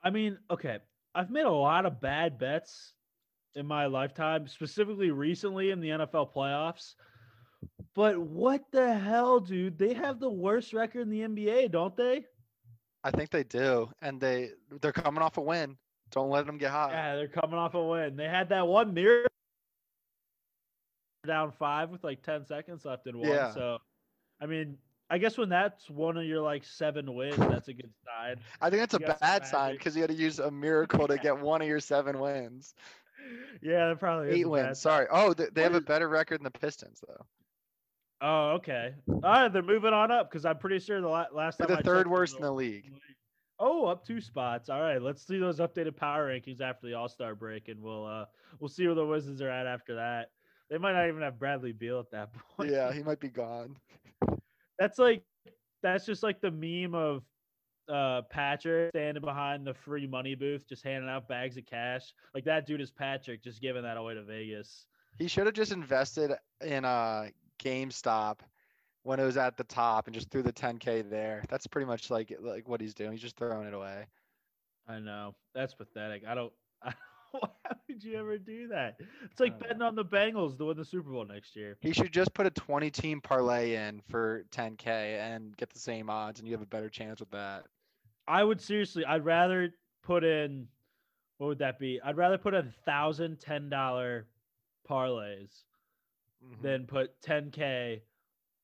I mean, okay, I've made a lot of bad bets in my lifetime, specifically recently in the N F L playoffs. But what the hell, dude? They have the worst record in the N B A, don't they? I think they do, and they, they're coming off a win. Don't let them get hot. Yeah, they're coming off a win. They had that one mirror down five with like ten seconds left in one. Yeah. So, I mean, I guess when that's one of your like seven wins, that's a good sign. I think that's you a bad sign because you had to use a miracle to get one of your seven wins. Yeah, that probably is eight wins. Sorry. Oh, they, they have a better record than the Pistons, though. Oh, okay. All right, they're moving on up because I'm pretty sure the la- last time they're the I third worst in the league. league. Oh, up two spots. All right, let's see those updated power rankings after the All-Star break, and we'll uh we'll see where the Wizards are at after that. They might not even have Bradley Beal at that point. Yeah, he might be gone. That's like that's just like the meme of uh Patrick standing behind the free money booth just handing out bags of cash. Like that dude is Patrick just giving that away to Vegas. He should have just invested in uh GameStop when it was at the top and just threw the ten K there. That's pretty much like like what he's doing. He's just throwing it away. I know. That's pathetic. I don't I Why would you ever do that? It's like betting on the Bengals to win the Super Bowl next year. He should just put a twenty-team parlay in for ten K and get the same odds, and you have a better chance with that. I would seriously – I'd rather put in – what would that be? I'd rather put in one thousand ten dollar parlays mm-hmm. than put ten K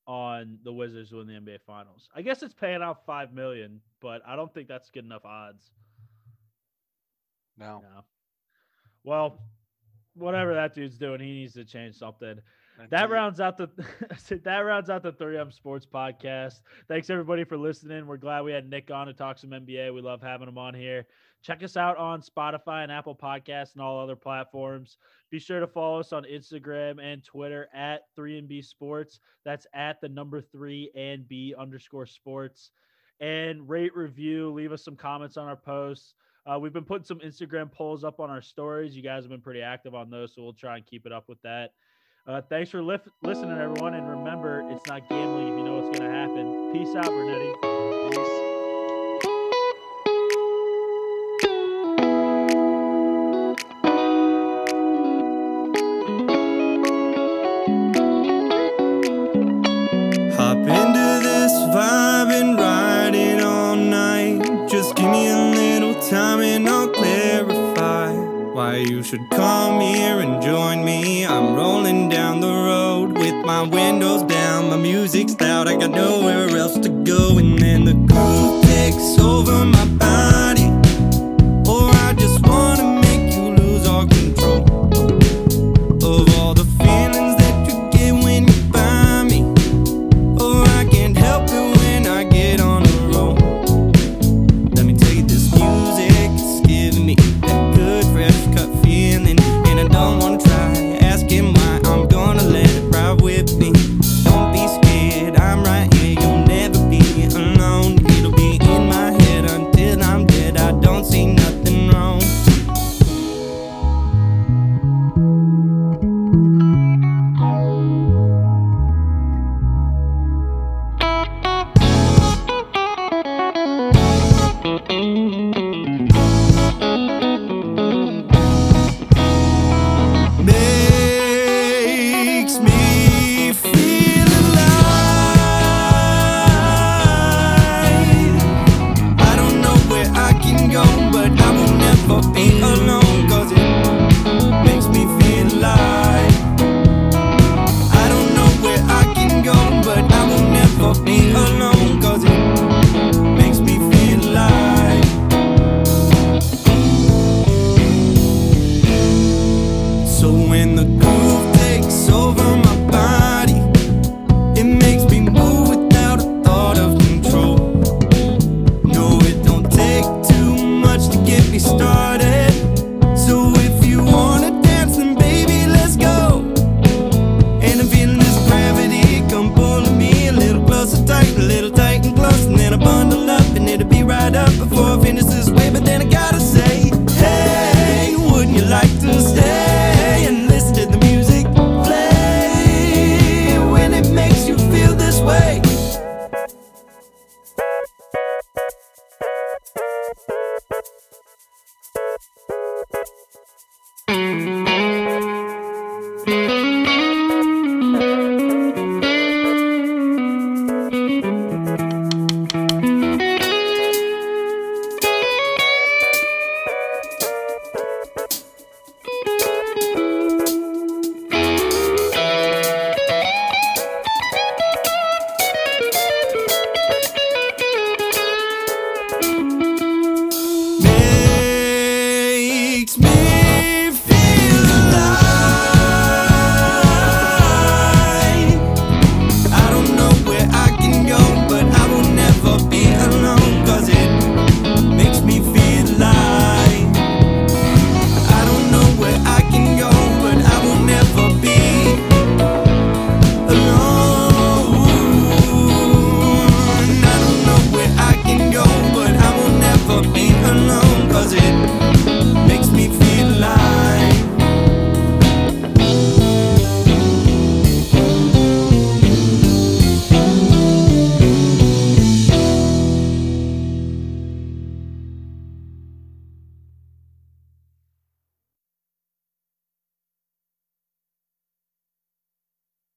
on the Wizards to win the N B A Finals. I guess it's paying out five million dollars, but I don't think that's good enough odds. No. No. Well, whatever that dude's doing, he needs to change something. Thank that you. rounds out the that rounds out the three M Sports Podcast. Thanks everybody for listening. We're glad we had Nick on to talk some N B A. We love having him on here. Check us out on Spotify and Apple Podcasts and all other platforms. Be sure to follow us on Instagram and Twitter at three N B Sports. That's at the number three and B underscore sports. And rate, review, leave us some comments on our posts. Uh, we've been putting some Instagram polls up on our stories. You guys have been pretty active on those, so we'll try and keep it up with that. Uh, thanks for lif- listening, everyone. And remember, it's not gambling if you know what's going to happen. Peace out, Brunetti. Peace. Hop into this vibe and ride it all night. Just give me a time and I'll clarify why you should come here and join me. I'm rolling down the road with my windows down. My music's loud, I got nowhere else to go. And then the groove takes over my body, or I just wanna make you lose all control of all the feelings that you get when you buy me. Or I can't help it when I get on a roll. Let me tell you this. It'll be in my head until I